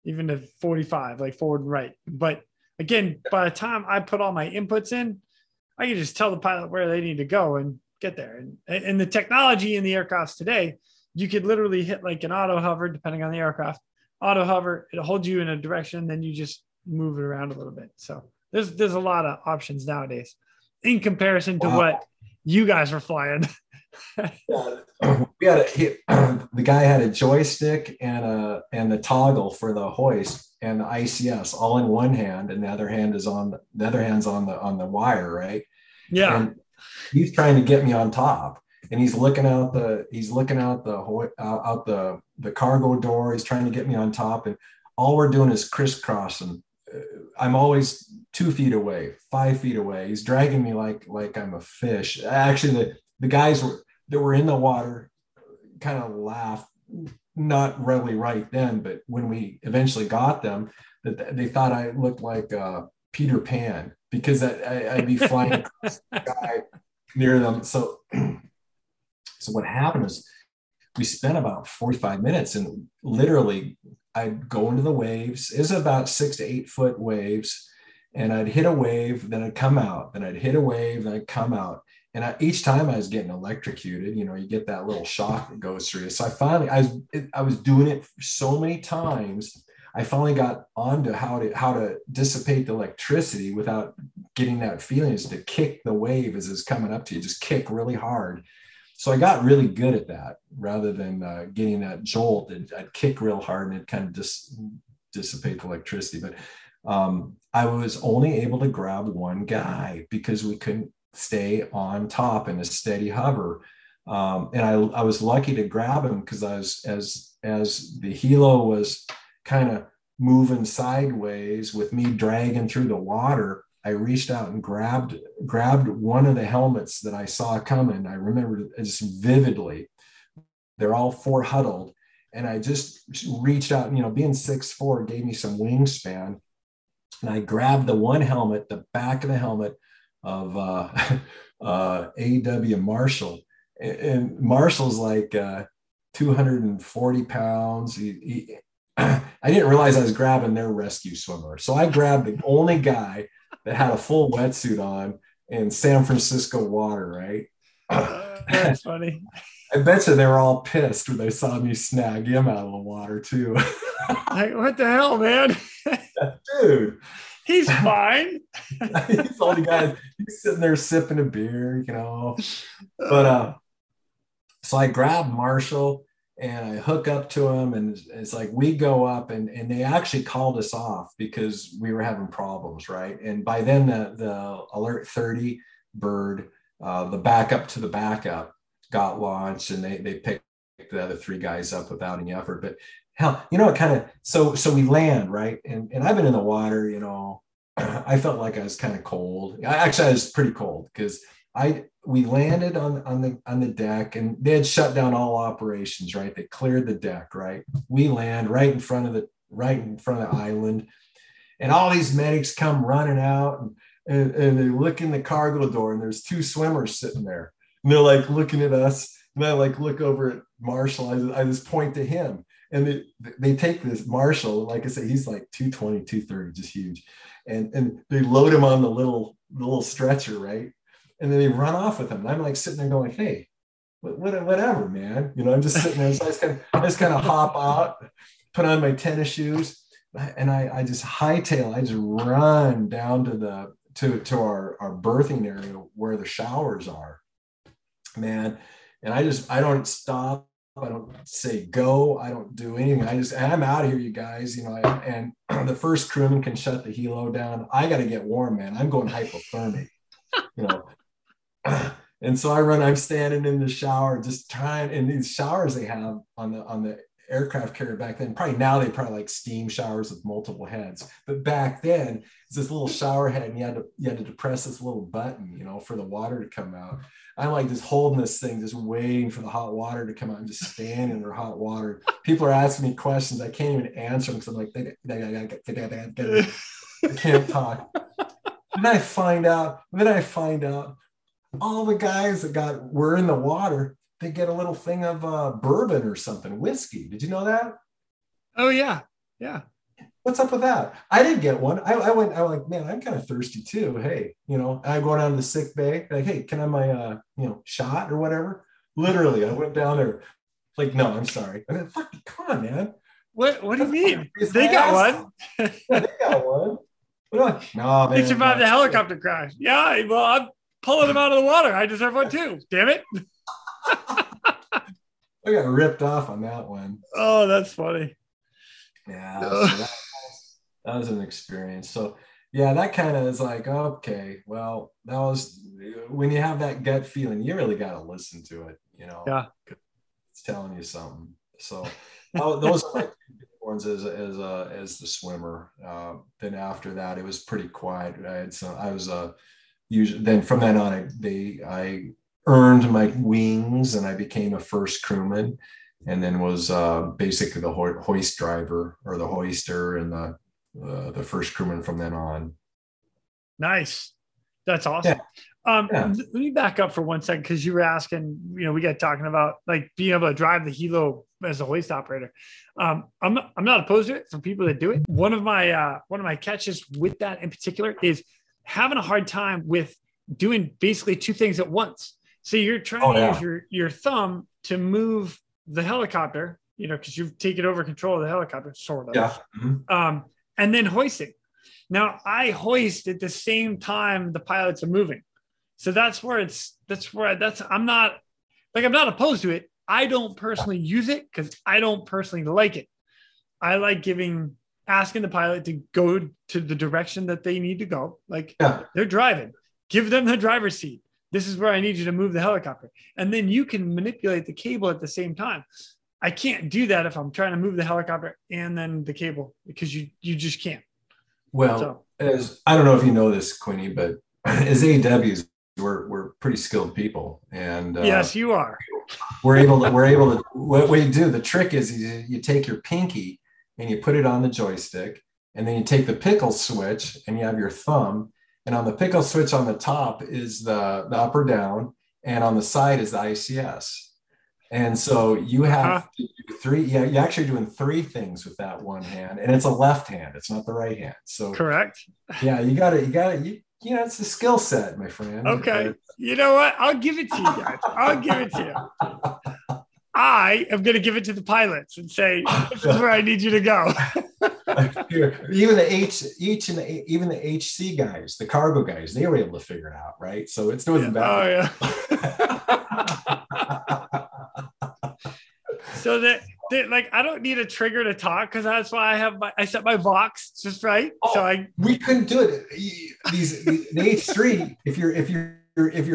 even to 45, like forward and right. But again, by the time I put all my inputs in, I can just tell the pilot where they need to go and get there. And the technology in the aircrafts today, you could literally hit like an auto hover, depending on the aircraft, it'll hold you in a direction, then you just move it around a little bit. So there's a lot of options nowadays in comparison to what you guys were flying. The guy had a joystick and the toggle for the hoist and the ICS all in one hand, and the other hand's on the wire, right? Yeah. And he's trying to get me on top, and he's looking out the cargo door. He's trying to get me on top, and all we're doing is crisscrossing. I'm always 2 feet away, 5 feet away. He's dragging me like I'm a fish. Actually, the guys that were in the water kind of laughed, not really right then, but when we eventually got them, that they thought I looked like Peter Pan, because I'd be flying across the sky near them. So what happened is we spent about 45 minutes and literally I'd go into the waves. It was about 6 to 8 foot waves. And I'd hit a wave, then I'd come out, then I'd hit a wave, then I'd come out. And each time I was getting electrocuted, you know, you get that little shock that goes through you. So I finally, I was doing it so many times. I finally got onto how to dissipate the electricity without getting that feeling, is to kick the wave as it's coming up to you, just kick really hard. So I got really good at that rather than getting that jolt. And I'd kick real hard and it'd kind of just dissipate the electricity. But I was only able to grab one guy because we couldn't stay on top in a steady hover. And I was lucky to grab him because I was, as the helo was kind of moving sideways with me dragging through the water, I reached out and grabbed one of the helmets that I saw coming. I remember just vividly, they're all four huddled. And I just reached out, you know, being 6'4", gave me some wingspan. And I grabbed the one helmet, the back of the helmet of A.W. Marshall. And Marshall's like 240 pounds. I didn't realize I was grabbing their rescue swimmer. So I grabbed the only guy that had a full wetsuit on in San Francisco water, right? That's funny. I bet you they were all pissed when they saw me snag him out of the water too. Like, what the hell, man? Dude. He's fine. He's all the guys. He's sitting there sipping a beer, you know. But so I grabbed Marshall and I hook up to him, and it's like we go up, and they actually called us off because we were having problems, right? And by then the Alert 30 bird, the backup to the backup, got launched, and they picked the other three guys up without any effort. But hell, you know, it kind of, so we land, right? And I've been in the water, you know, I felt like I was kind of cold. Actually, I was pretty cold because we landed on the deck, and they had shut down all operations, right? They cleared the deck, right? We land right in front of the island, and all these medics come running out, and they look in the cargo door, and there's two swimmers sitting there. And they're like looking at us, and I like look over at Marshall. I just point to him, and they take this Marshall. Like I said, he's like 220, 230, just huge, and they load him on the little stretcher, right? And then they run off with him. And I'm like sitting there going, "Hey, whatever, man." You know, I'm just sitting there. So I just kind of hop out, put on my tennis shoes, and I just hightail. I just run down to our berthing area where the showers are. Man, and I don't stop, I don't say go, I don't do anything, I'm out of here, you guys, you know. And the first crewman can shut the helo down. I got to get warm, man. I'm going hypothermic, you know. And so I'm standing in the shower, just trying, and these showers they have on the aircraft carrier back then, probably now they probably like steam showers with multiple heads, but back then it's this little shower head, and you had to depress this little button, you know, for the water to come out. I'm like just holding this thing, just waiting for the hot water to come out. I'm just standing under hot water. People are asking me questions, I can't even answer them because I'm like, I can't talk. And I find out all the guys that were in the water, they get a little thing of bourbon or something, whiskey. Did you know that? Oh yeah, yeah. What's up with that? I didn't get one. I was like, man, I'm kind of thirsty too. Hey, you know, I go down to the sick bay. Like, hey, can I have my shot or whatever? Literally, I went down there. Like, no, I'm sorry. I mean, fuck, come on, man. What do you mean? They got one. Yeah, they got one. No, man. They survived the helicopter crash. Yeah, well, I'm pulling them out of the water. I deserve one too. Damn it. I got ripped off on that one. Oh, that's funny. Yeah, so that was an experience. So yeah, that kind of is like, okay, well, that was when you have that gut feeling, you really got to listen to it, you know. Yeah, it's telling you something. So those are my two ones as the swimmer. Then after that, it was pretty quiet. Then from then on, I earned my wings, and I became a first crewman, and then was basically the hoist driver or the hoister, and the first crewman from then on. Nice, that's awesome. Yeah. Let me back up for one second, because you were asking, you know, we got talking about like being able to drive the Hilo as a hoist operator. I'm not opposed to it for people that do it. One of my catches with that in particular is having a hard time with doing basically two things at once. So you're trying to use your thumb to move the helicopter, you know, because you've taken over control of the helicopter, sort of. Yeah. Mm-hmm. And then hoisting. Now I hoist at the same time the pilots are moving. So I'm not opposed to it. I don't personally use it because I don't personally like it. I like asking the pilot to go to the direction that they need to go. Like they're driving, give them the driver's seat. This is where I need you to move the helicopter. And then you can manipulate the cable at the same time. I can't do that if I'm trying to move the helicopter and then the cable, because you just can't. Well, I don't know if you know this, Quinny, but as AWs, we're pretty skilled people, and yes, you are. We're able to. What we do, the trick is you take your pinky and you put it on the joystick, and then you take the pickle switch and you have your thumb. And on the pickle switch on the top is the up or down, and on the side is the ICS. And so you have to do three. Yeah, you're actually doing three things with that one hand, and it's a left hand. It's not the right hand. So correct. Yeah, you got it. You know, it's a skill set, my friend. Okay. You know what? I'll give it to you guys. I'll give it to you. I am going to give it to the pilots and say, this is where I need you to go. Even the HC guys, the cargo guys, they were able to figure it out, right? So it's no bad. Oh, yeah. So that... Like, I don't need a trigger to talk, because that's why I set my Vox just right. Oh, we couldn't do it. The H3, if you're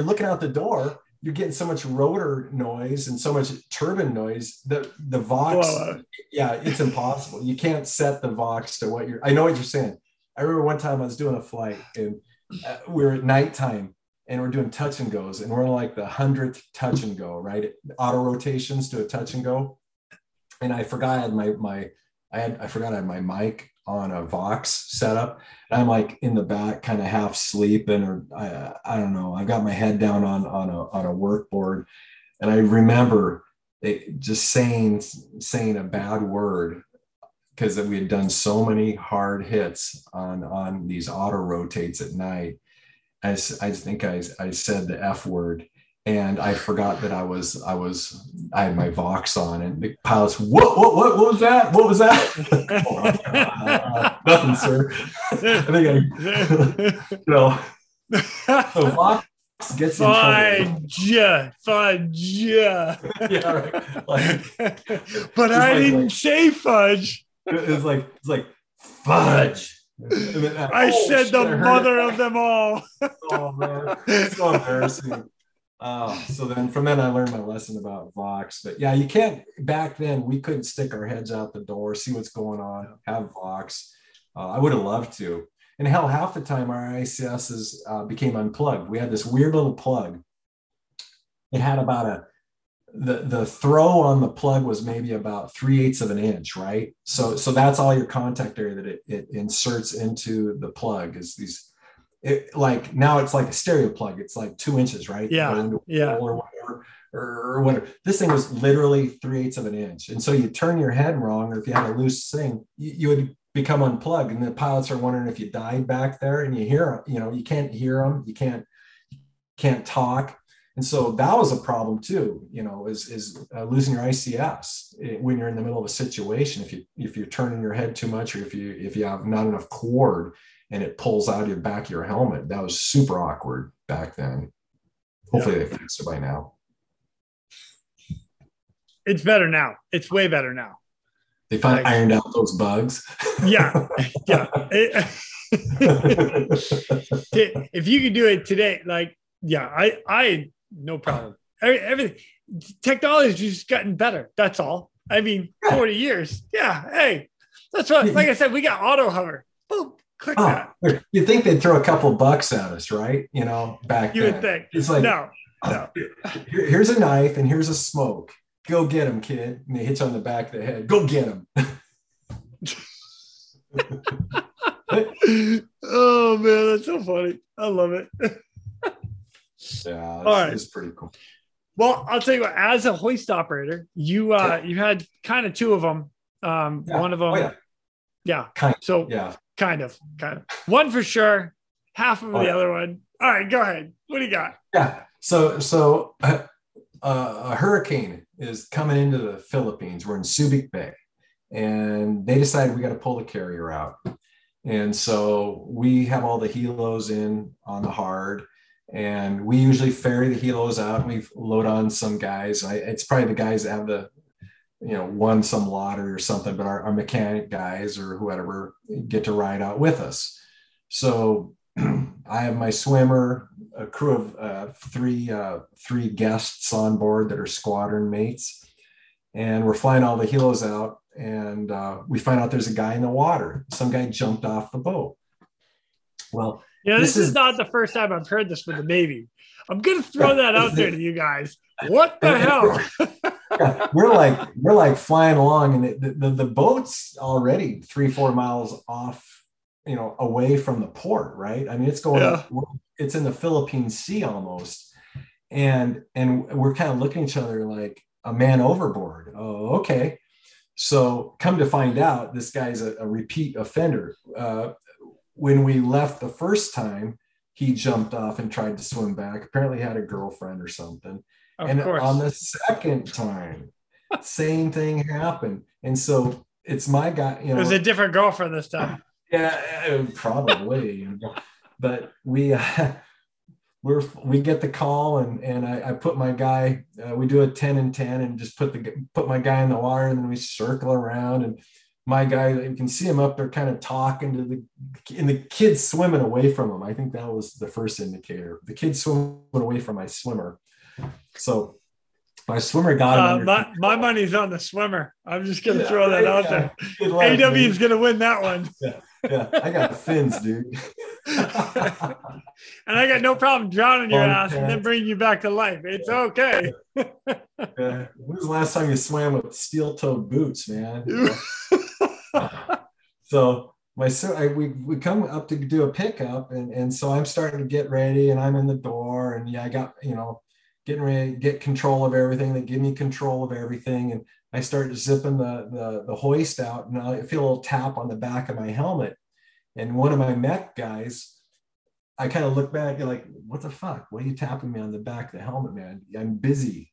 looking out the door, you're getting so much rotor noise and so much turbine noise that the Vox, it's impossible. You can't set the Vox to what I know what you're saying. I remember one time I was doing a flight, and we were at nighttime, and we're doing touch and goes, and we're like the 100th touch and go, right? Auto rotations to a touch and go. And I forgot I had my mic on a Vox setup. And I'm like in the back, kind of half sleeping, or I don't know. I've got my head down on a work board, and I remember just saying a bad word, because we had done so many hard hits on these auto rotates at night. I think I said the F word. And I forgot that I had my Vox on, and the pilot's, what was that? What was that? Nothing, sir. So Vox gets in trouble. Fudge. Yeah, right. But I didn't say fudge. It's like fudge. I said the mother of them all. Oh man, it's so embarrassing. So then from then I learned my lesson about Vox. But yeah, you can't, back then we couldn't stick our heads out the door, see what's going on, have Vox. I would have loved to. And hell, half the time our ICSs became unplugged. We had this weird little plug. It had about the throw on the plug was maybe about 3/8 of an inch, right? So that's all your contact area that it inserts into the plug is these. Like now it's like a stereo plug. It's like 2 inches, right? Yeah. Yeah. Or whatever. This thing was literally 3/8 of an inch. And so you turn your head wrong, or if you had a loose thing, you would become unplugged. And the pilots are wondering if you died back there, and you hear them, you know, you can't hear them. You can't talk. And so that was a problem too, you know, is losing your ICS when you're in the middle of a situation. If you're turning your head too much, or if you have not enough cord, and it pulls out of your back of your helmet. That was super awkward back then. Hopefully they fixed it by now. It's better now. It's way better now. They finally ironed out those bugs. Yeah. Yeah. If you could do it today, I no problem. Everything, technology's just gotten better. That's all. I mean, 40 years. Yeah. Hey, that's what, like I said, we got auto hover. Boom. Click that. You'd think they'd throw a couple bucks at us, right? You know, back then. You would think. It's like, no. Here's a knife and here's a smoke. Go get him, kid. And they hit you on the back of the head. Go get him. Oh, man, that's so funny. I love it. Yeah, it's pretty cool. Well, I'll tell you what, as a hoist operator, you had kind of two of them. One of them. Oh, yeah. Yeah. Kind of. One for sure. Half of the other one. All right, go ahead. What do you got? Yeah. So a hurricane is coming into the Philippines. We're in Subic Bay, and they decided we got to pull the carrier out. And so we have all the helos in on the hard, and we usually ferry the helos out, and we load on some guys. It's probably the guys that have the, won some lottery or something, but our mechanic guys or whoever get to ride out with us. So I have my swimmer, a crew of three guests on board that are squadron mates, and we're flying all the helos out, and we find out there's a guy in the water. Some guy jumped off the boat. Well, this is not the first time I've heard this with the Navy. I'm going to throw that out there to you guys. What the hell? Yeah, we're like flying along, and the boat's already 3-4 miles off, away from the port, right? I mean, it's going, it's in the Philippine Sea almost. And we're kind of looking at each other like a man overboard. Oh, okay. So come to find out, this guy's a repeat offender. When we left the first time, he jumped off and tried to swim back. Apparently had a girlfriend or something. Of course. On the second time, same thing happened. And so it's my guy, it was a different girlfriend this time. Yeah, probably. But we get the call, and I put my guy. We do a 10 and 10, and just put my guy in the water, and then we circle around. And my guy, you can see him up there, kind of talking to the kid's swimming away from him. I think that was the first indicator. The kid's swimming away from my swimmer. So my swimmer got him. My money's on the swimmer. I'm just gonna throw that out there. AW is gonna win that one. Yeah, I got fins, dude. And I got no problem drowning your ass and then bringing you back to life. It's okay. When was the last time you swam with steel-toed boots, man? So we come up to do a pickup, and so I'm starting to get ready, and I'm in the door, and I got, getting ready to get control of everything. They give me control of everything, and I start zipping the hoist out, and I feel a little tap on the back of my helmet. And one of my mech guys, I kind of look back, you're like, what the fuck? Why are you tapping me on the back of the helmet, man? I'm busy,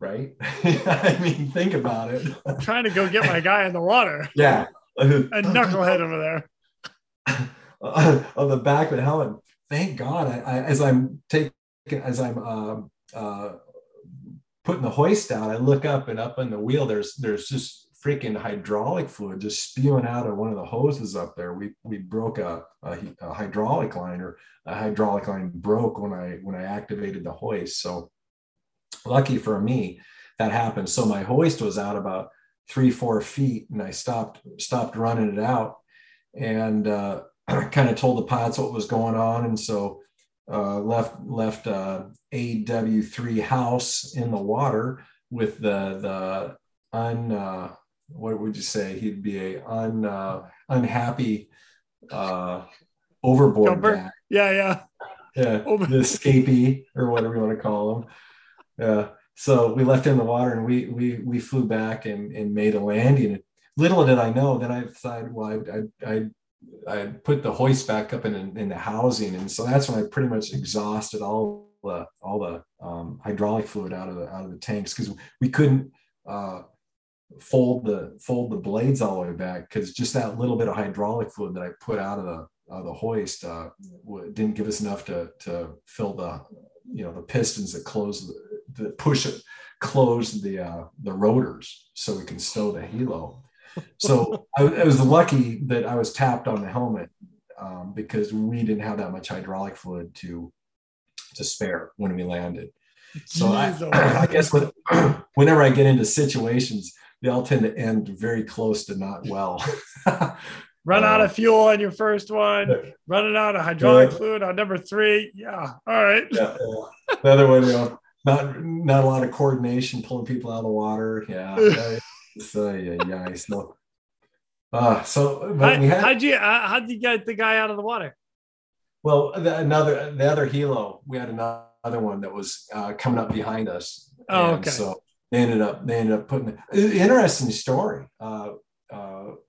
right? I mean, think about it. I'm trying to go get my guy in the water. Yeah. A knucklehead over there. On the back of the helmet. Thank God. As I'm putting the hoist out, I look up, and up in the wheel, there's just freaking hydraulic fluid just spewing out of one of the hoses up there. We broke a hydraulic line, or a hydraulic line broke when I activated the hoist. So lucky for me, that happened. So my hoist was out about 3-4 feet, and I stopped running it out, and kind of told the pilots what was going on, and so. Left AW3 house in the water with the what would you say? He'd be unhappy overboard jumper guy. Yeah. The escapee, or whatever you want to call him. So we left him in the water, and we flew back and made a landing. Little did I know, then I decided, well, I put the hoist back up in the housing, and so that's when I pretty much exhausted all the hydraulic fluid out of the tanks, because we couldn't fold the blades all the way back, because just that little bit of hydraulic fluid that I put out of the hoist didn't give us enough to fill the the pistons that close the rotors, so we can stow the helo. So I was lucky that I was tapped on the helmet, because we didn't have that much hydraulic fluid to spare when we landed. So I guess whenever I get into situations, they all tend to end very close to not well. Run out of fuel on your first one, running out of hydraulic fluid on number 3. Yeah. All right. Yeah. Another one, not a lot of coordination, pulling people out of the water. Yeah. So yeah, so how'd you get the guy out of the water? Well, the other helo, we had another another one that was coming up behind us. Oh, and okay. So they ended up putting it. Interesting story.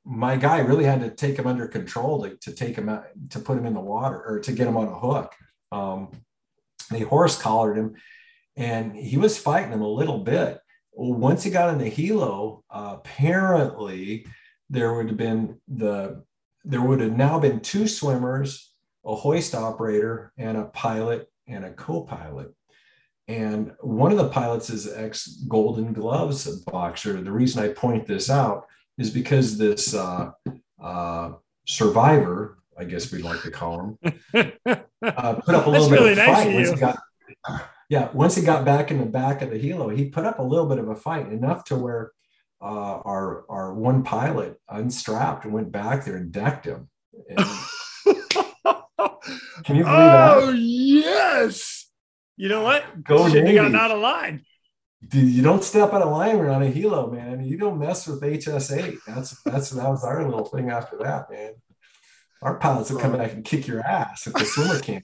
My guy really had to take him under control to take him out, to put him in the water or to get him on a hook. And he horse collared him, and he was fighting him a little bit. Once he got in the helo, apparently there would have now been two swimmers, a hoist operator, and a pilot and a co-pilot. And one of the pilots is ex-Golden Gloves boxer. The reason I point this out is because this survivor, I guess we'd like to call him, put up a little bit of a fight. Once he got back in the back of the helo, he put up a little bit of a fight, enough to where our one pilot unstrapped and went back there and decked him. And can you believe that? Oh, yes. You know what? Go Navy. They got out of line. Dude, you don't step out of line when on a helo, man. You don't mess with HS-8. That was our little thing after that, man. Our pilots will come back and kick your ass at the swimmer camp.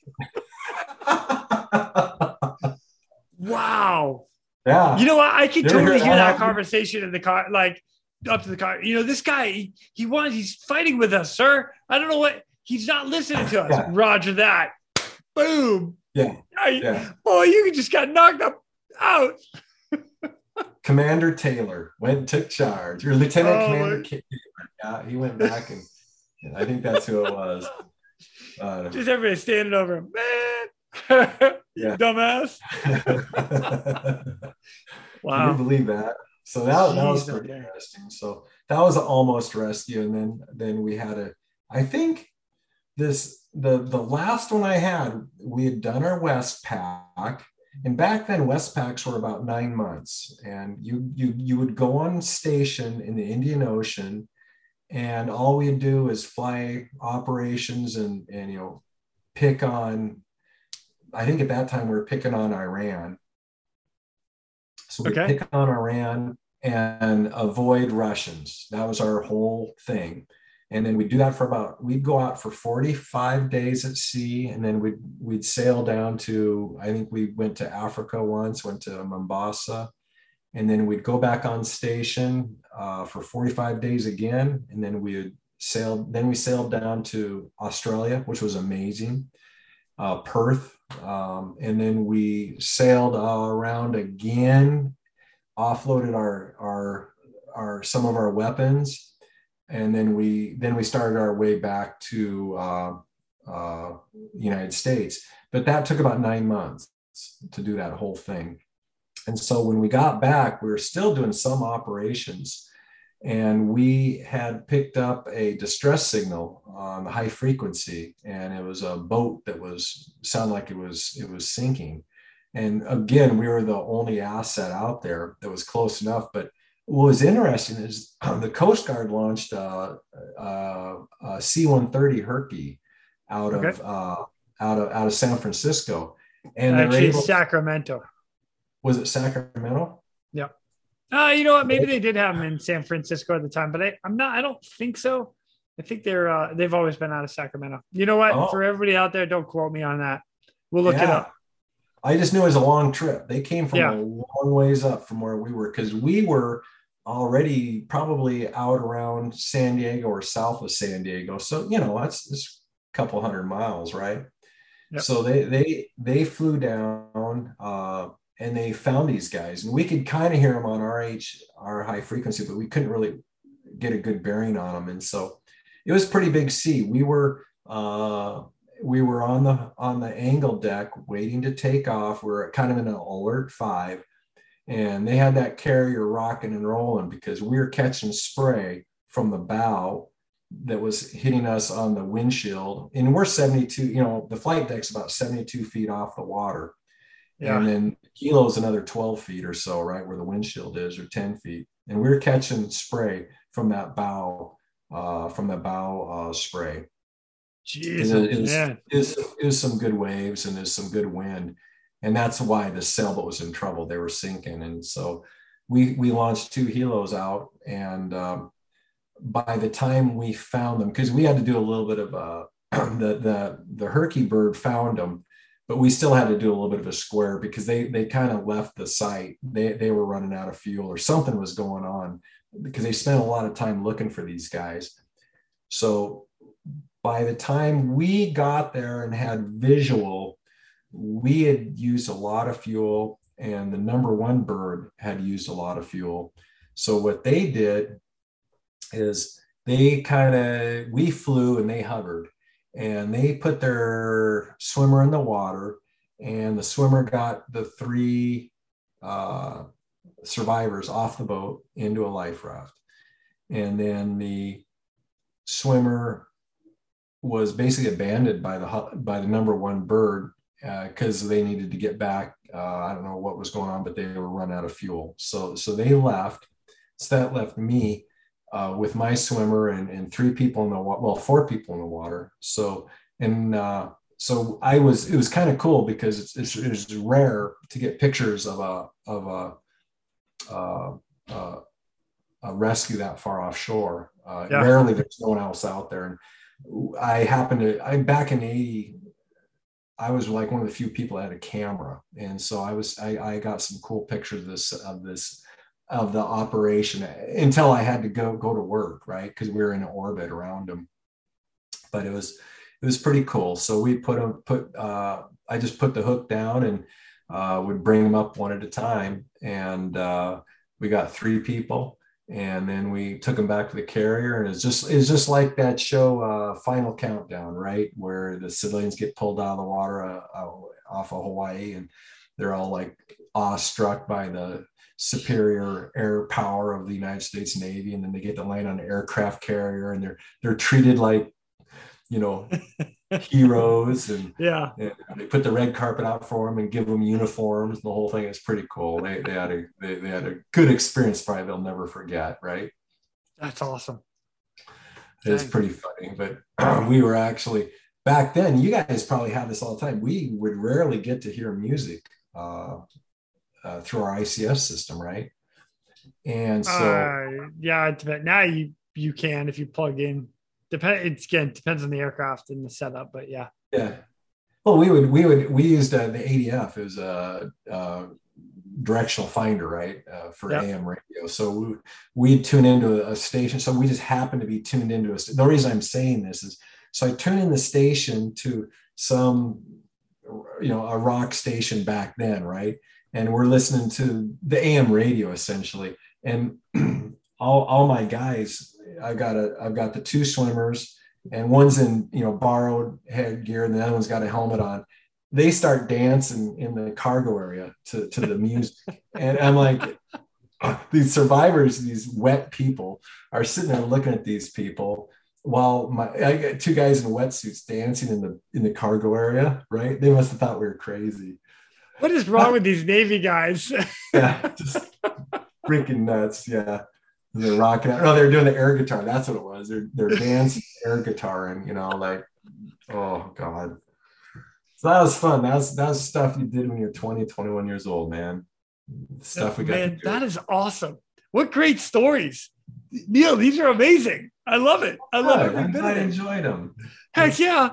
Wow. Yeah. You know what? I could totally hear that conversation in the car, like up to the car. You know, this guy, he's fighting with us, sir. I don't know what, he's not listening to us. Yeah. Roger that. Boom. Yeah. Boy, you just got knocked out. Commander Taylor went and took charge. Or Lieutenant Commander Taylor. Yeah, he went back and I think that's who it was. Just everybody standing over him. Man. Yeah. Dumbass. Wow. Can you believe that? So that was pretty interesting. So that was almost rescue. And then we had the last one I had, we had done our Westpac. And back then, Westpacs were about 9 months, and you would go on station in the Indian Ocean, and all we'd do is fly operations and pick on. I think at that time we were picking on Iran, so we pick on Iran and avoid Russians. That was our whole thing, and then we'd do that we'd go out for 45 days at sea, and then we'd sail down to, I think we went to Africa once, went to Mombasa, and then we'd go back on station for 45 days again, and then we sailed down to Australia, which was amazing, Perth, and then we sailed around again, offloaded our some of our weapons. And then we started our way back to United States, but that took about 9 months to do that whole thing. And so when we got back, we were still doing some operations, and we had picked up a distress signal on the high frequency, and it was a boat that sounded like it was sinking. And again, we were the only asset out there that was close enough, but what was interesting is the Coast Guard launched a C-130 Herky out of San Francisco, and actually Sacramento. Was it Sacramento? Yeah. You know what? Maybe they did have them in San Francisco at the time, but I don't think so. I think they've always been out of Sacramento. You know what? Oh. For everybody out there, don't quote me on that. We'll look it up. I just knew it was a long trip. They came from a long ways up from where we were, because we were already probably out around San Diego or south of San Diego. So, that's a couple 100 miles, right? Yep. So they flew down and they found these guys, and we could kind of hear them on our high frequency, but we couldn't really get a good bearing on them. And so it was pretty big sea. We were on the angle deck waiting to take off. We were kind of in an alert 5, and they had that carrier rocking and rolling because we were catching spray from the bow that was hitting us on the windshield. And we're 72, the flight deck's about 72 feet off the water. Yeah. And then the helo is another 12 feet or so, right, where the windshield is, or 10 feet. And we were catching spray from that bow, spray. Is some good waves, and there's some good wind, and that's why the sailboat was in trouble. They were sinking, and so we launched 2 helos out, and by the time we found them, because we had to do a little bit of the Herky bird found them but we still had to do a little bit of a square because they kind of left the site. They were running out of fuel or something was going on because they spent a lot of time looking for these guys. So by the time we got there and had visual, we had used a lot of fuel and the number one bird had used a lot of fuel. So what they did is we flew and they hovered, and they put their swimmer in the water, and the swimmer got the three survivors off the boat into a life raft. And then the swimmer was basically abandoned by the number one bird because they needed to get back. I don't know what was going on, but they were run out of fuel. So they left. So that left me with my swimmer and three people in the water, well, four people in the water. So it was kind of cool because it's rare to get pictures of a rescue that far offshore. Yeah. Rarely there's no one else out there. And I'm back in '80. I was like one of the few people that had a camera. And so I got some cool pictures of the operation until I had to go to work, right? Because we were in orbit around them. But it was pretty cool. So we I just put the hook down and would bring them up one at a time. And we got three people, and then we took them back to the carrier. And it's just like that show, Final Countdown, right? Where the civilians get pulled out of the water off of Hawaii, and they're all like awestruck by the superior air power of the United States Navy, and then they get to land on an aircraft carrier, and they're treated like, you know, heroes, and yeah, and they put the red carpet out for them and give them uniforms. The whole thing is pretty cool. They had a good experience, probably they'll never forget, right? That's awesome. It's pretty funny, but we were actually back then. You guys probably have this all the time. We would rarely get to hear music. Through our ICS system, right? And so yeah, now you can, if you plug in, depends on the aircraft and the setup, but yeah. Well, we used the ADF as a directional finder, right? For yep. AM radio. So we'd tune into a station. So we just happened to be tuned into a station. The reason I'm saying this is, so I turned in the station to some, you know, a rock station back then, right? And we're listening to the AM radio essentially. And all my guys, I've got the two swimmers, and one's in, you know, borrowed headgear, and the other one's got a helmet on. They start dancing in the cargo area to the music. And I'm like, these survivors, these wet people, are sitting there looking at these people while I got two guys in wetsuits dancing in the cargo area, right? They must have thought we were crazy. What is wrong with these Navy guys? Yeah, just freaking nuts. Yeah, they're rocking out. No, they're doing the air guitar. That's what it was. They're dancing air guitar, and you know, like, oh god. So that was fun. That was stuff you did when you're 20, 21 years old, man. Stuff we got. Man, that is awesome. What great stories, Neil. These are amazing. I love it. I love it. I enjoyed them. Heck yeah.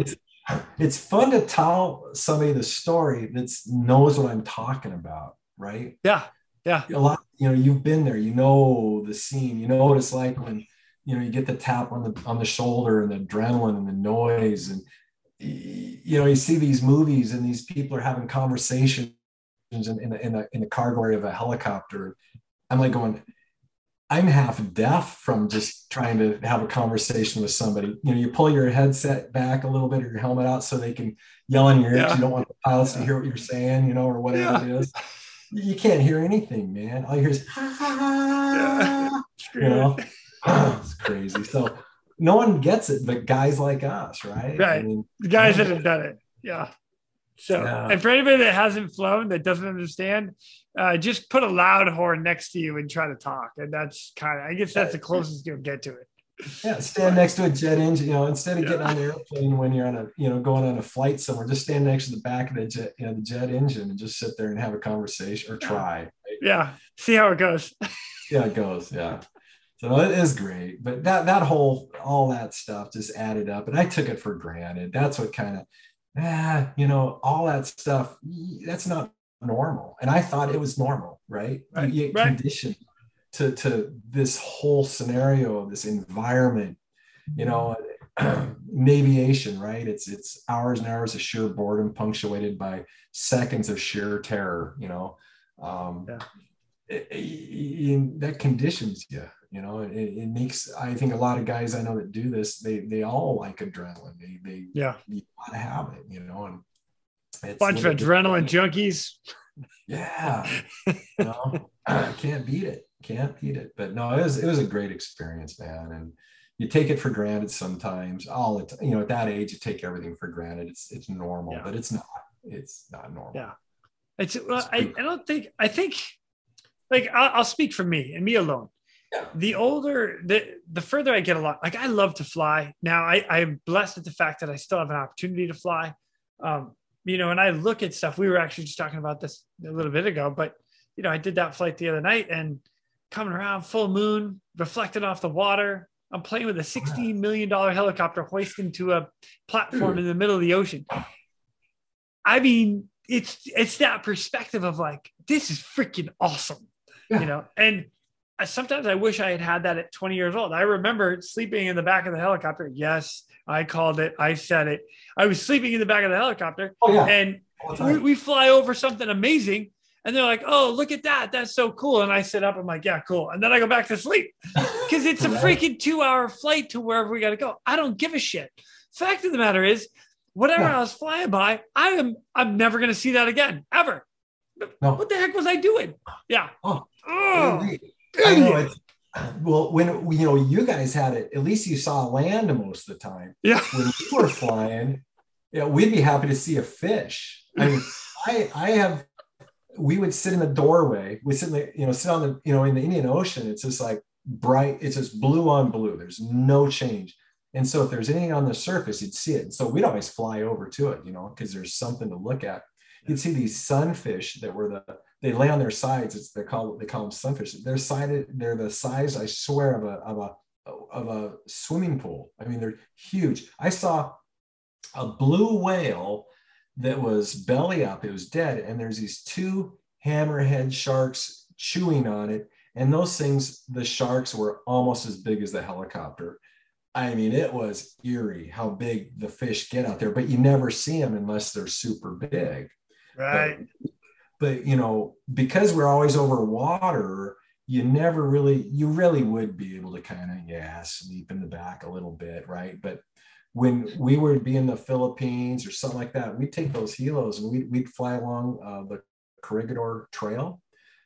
It's fun to tell somebody the story that knows what I'm talking about, right? Yeah, yeah. A lot, you know, you've been there, you know the scene, you know what it's like when, you know, you get the tap on the shoulder and the adrenaline and the noise, and you know, you see these movies and these people are having conversations in the cargo area of a helicopter. I'm like going, I'm half deaf from just trying to have a conversation with somebody. You know, you pull your headset back a little bit or your helmet out so they can yell in your ears. Yeah. You don't want the pilots to hear what you're saying, you know, or whatever it is. You can't hear anything, man. All you hear is, you know, it's crazy. So no one gets it, but guys like us, right? Right. I mean, the guys that have done it. Yeah. So, and for anybody that hasn't flown, that doesn't understand, just put a loud horn next to you and try to talk. And that's that's the closest you'll get to it. Yeah. Stand next to a jet engine, you know, instead of getting on the airplane when you're on a, you know, going on a flight somewhere, just stand next to the back of the jet, you know, the jet engine, and just sit there and have a conversation or try. Right? Yeah. See how it goes. Yeah, it goes. Yeah. So it is great. But that whole, all that stuff just added up, and I took it for granted. That's what kind of, all that stuff, that's not normal. And I thought it was normal, right? You get conditioned to this whole scenario of this environment, aviation, right? It's hours and hours of sheer boredom punctuated by seconds of sheer terror, that conditions you, it makes, I think a lot of guys I know that do this, they all like adrenaline. You gotta have it, and it's bunch of adrenaline junkies. Yeah. Can't beat it. Can't beat it. But no, it was a great experience, man. And you take it for granted sometimes. At that age, you take everything for granted. It's normal, but it's not normal. Yeah. I'll speak for me and me alone. Yeah. The older, the further I get along, I love to fly. Now I'm blessed at the fact that I still have an opportunity to fly. And I look at stuff. We were actually just talking about this a little bit ago, but I did that flight the other night and coming around full moon, reflected off the water. I'm playing with a $16 million helicopter hoisted to a platform in the middle of the ocean. I mean, it's that perspective of like, this is freaking awesome, and sometimes I wish I had that at 20 years old. I remember sleeping in the back of the helicopter. Yes, I called it. I said it. I was sleeping in the back of the helicopter and we fly over something amazing. And they're like, oh, look at that. That's so cool. And I sit up. I'm like, yeah, cool. And then I go back to sleep because it's a freaking 2-hour flight to wherever we got to go. I don't give a shit. Fact of the matter is, whatever I was flying by, I'm never going to see that again, ever. No. What the heck was I doing? Yeah. I know it. Well, when you guys had it, at least you saw land most of the time. Yeah. When we were flying, we'd be happy to see a fish. I mean, we would sit in the doorway. We sit on the, in the Indian Ocean. It's just like bright. It's just blue on blue. There's no change. And so if there's anything on the surface, you'd see it. And so we'd always fly over to it, because there's something to look at. You'd see these sunfish that were they lay on their sides. They call them sunfish. They're the size, I swear, of a swimming pool. I mean, they're huge. I saw a blue whale that was belly up. It was dead. And there's these 2 hammerhead sharks chewing on it. And those things, the sharks were almost as big as the helicopter. I mean, it was eerie how big the fish get out there, but you never see them unless they're super big. Right. But because we're always over water, you really would be able to kind of, sleep in the back a little bit. Right. But when we would be in the Philippines or something like that, we'd take those helos and we'd fly along the Corregidor Trail,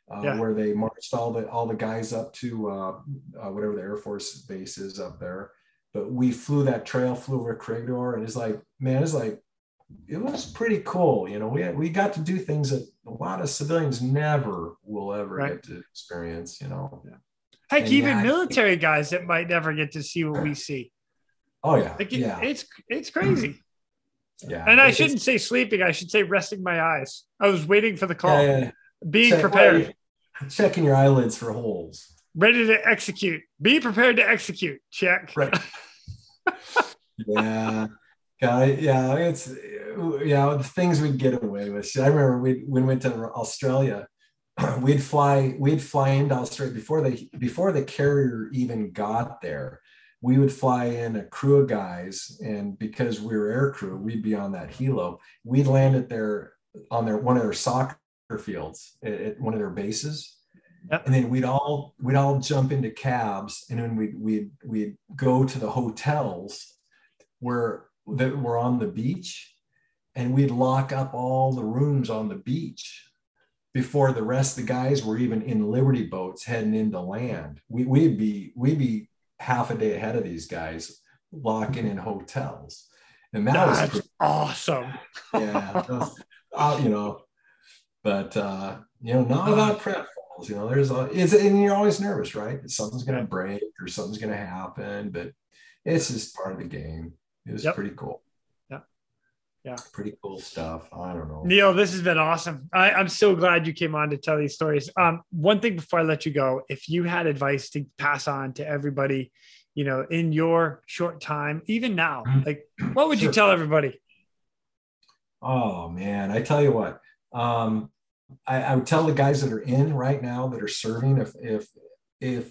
where they marched all the guys up to whatever the Air Force base is up there. But we flew that trail, flew over Corregidor, and it was pretty cool. We got to do things that a lot of civilians never will ever get to experience. Heck, and even military guys that might never get to see what we see. Oh yeah. It's crazy. Yeah. And I shouldn't say sleeping. I should say resting my eyes. I was waiting for the call, being prepared. Checking your eyelids for holes. Ready to execute. Be prepared to execute. Check. Right. The things we'd get away with. I remember when we went to Australia, we'd fly into Australia before the carrier even got there. We would fly in a crew of guys, and because we were air crew, we'd be on that helo. We'd land at one of their soccer fields at one of their bases, and then we'd all jump into cabs, and then we'd go to the hotels that were on the beach, and we'd lock up all the rooms on the beach before the rest of the guys were even in Liberty boats heading into land. We'd be half a day ahead of these guys locking in hotels, and that's was awesome. Not about prep falls. And you're always nervous, right? Something's gonna break or something's gonna happen, but it's just part of the game. It was pretty cool. Yeah, pretty cool stuff. I don't know, Neil, this has been awesome. I'm so glad you came on to tell these stories. One thing before I let you go, if you had advice to pass on to everybody, in your short time, even now, like what would you tell everybody? Oh man, I tell you what, I would tell the guys that are in right now that are serving, if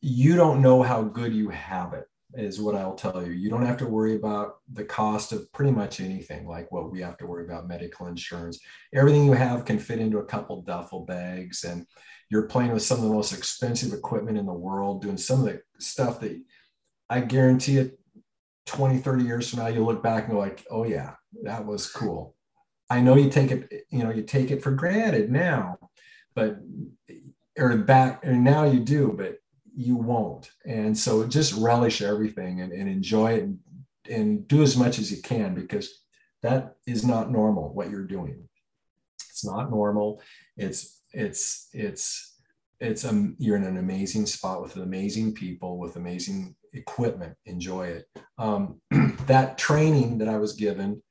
you don't know how good you have it, is what I'll tell you. You don't have to worry about the cost of pretty much anything, like what we have to worry about, medical insurance. Everything you have can fit into a couple duffel bags, and you're playing with some of the most expensive equipment in the world, doing some of the stuff that I guarantee it 20, 30 years from now, you'll look back and go like, oh yeah, that was cool. I know you take it, you know, you take it for granted now, but, or back, and now you do, but you won't. And so just relish everything and enjoy it and do as much as you can, because that is not normal, what you're doing. It's not normal. You're in an amazing spot with amazing people, with amazing equipment. Enjoy it. That training that I was given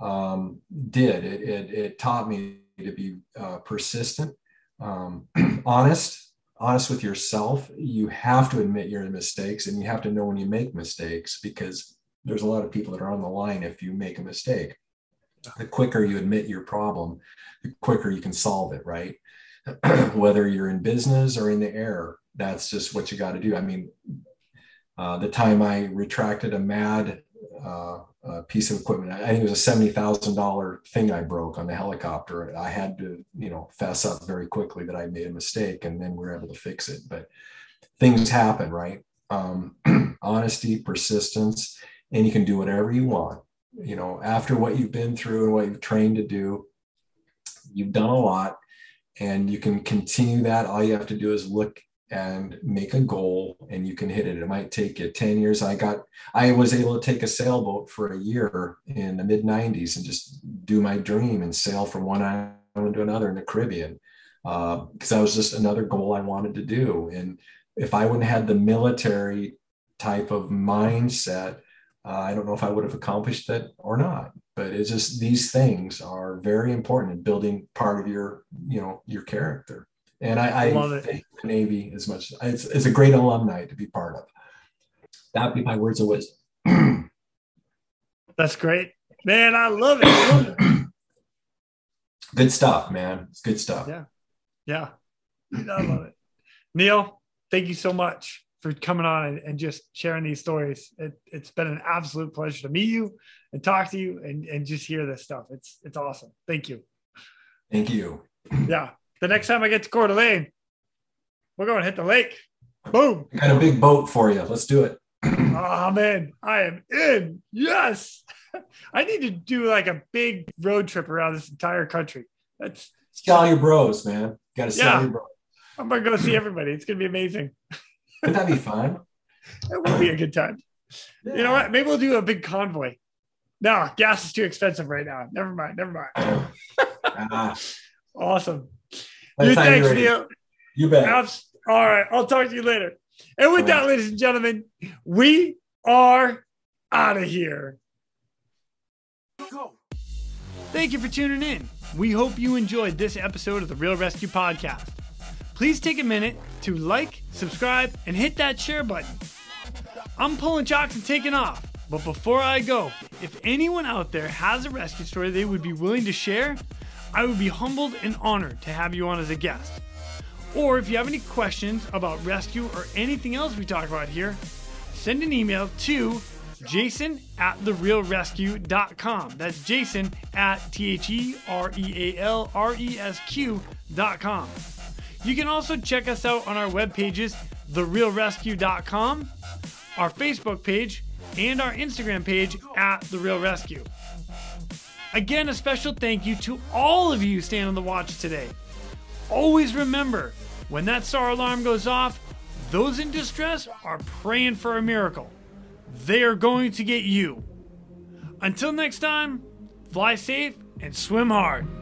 it taught me to be persistent, honest with yourself. You have to admit your mistakes, and you have to know when you make mistakes, because there's a lot of people that are on the line if you make a mistake. The quicker you admit your problem, the quicker you can solve it, right? Whether you're in business or in the air, that's just what you got to do. I mean, the time I retracted a MAD piece of equipment, I think it was a $70,000 thing I broke on the helicopter. I had to, you know, fess up very quickly that I made a mistake, and then we were able to fix it. But things happen, right? Honesty, persistence, and you can do whatever you want. You know, after what you've been through and what you've trained to do, you've done a lot, and you can continue that. All you have to do is look and make a goal, and you can hit it. It might take you 10 years. I was able to take a sailboat for a year in the mid 90s and just do my dream and sail from one island to another in the Caribbean. Cause that was just another goal I wanted to do. And if I wouldn't have had the military type of mindset, I don't know if I would have accomplished that or not, but it's just, these things are very important in building part of your, you know, your character. And I love it. Thank the Navy as much. It's a great alumni to be part of. That'd be my words of wisdom. That's great, man. I love it. I love it. Good stuff, man. It's good stuff. Yeah. Yeah. I love it. Neil, thank you so much for coming on and just sharing these stories. It's been an absolute pleasure to meet you and talk to you and just hear this stuff. It's awesome. Thank you. Thank you. Yeah. The next time I get to Coeur d'Alene, we're going to hit the lake. Boom. I got a big boat for you. Let's do it. Oh, man. I am in. Yes. I need to do like a big road trip around this entire country. That's sell your bros, man. Got to sell your bros. I'm going to go see everybody. It's going to be amazing. Wouldn't that be fun? It will be a good time. Yeah. You know what? Maybe we'll do a big convoy. No, gas is too expensive right now. Never mind. Never mind. Awesome. Dude, thanks, Neil. You bet. All right. I'll talk to you later. And with that, ladies and gentlemen, we are out of here. Go. Thank you for tuning in. We hope you enjoyed this episode of The Real Rescue Podcast. Please take a minute to like, subscribe, and hit that share button. I'm pulling chocks and taking off. But before I go, if anyone out there has a rescue story they would be willing to share, I would be humbled and honored to have you on as a guest. Or if you have any questions about rescue or anything else we talk about here, send an email to jason@therealresq.com. That's jason@therealresq.com. You can also check us out on our web pages, therealresq.com, our Facebook page, and our Instagram page @therealresq. Again, a special thank you to all of you staying on the watch today. Always remember, when that SAR alarm goes off, those in distress are praying for a miracle. They are going to get you. Until next time, fly safe and swim hard.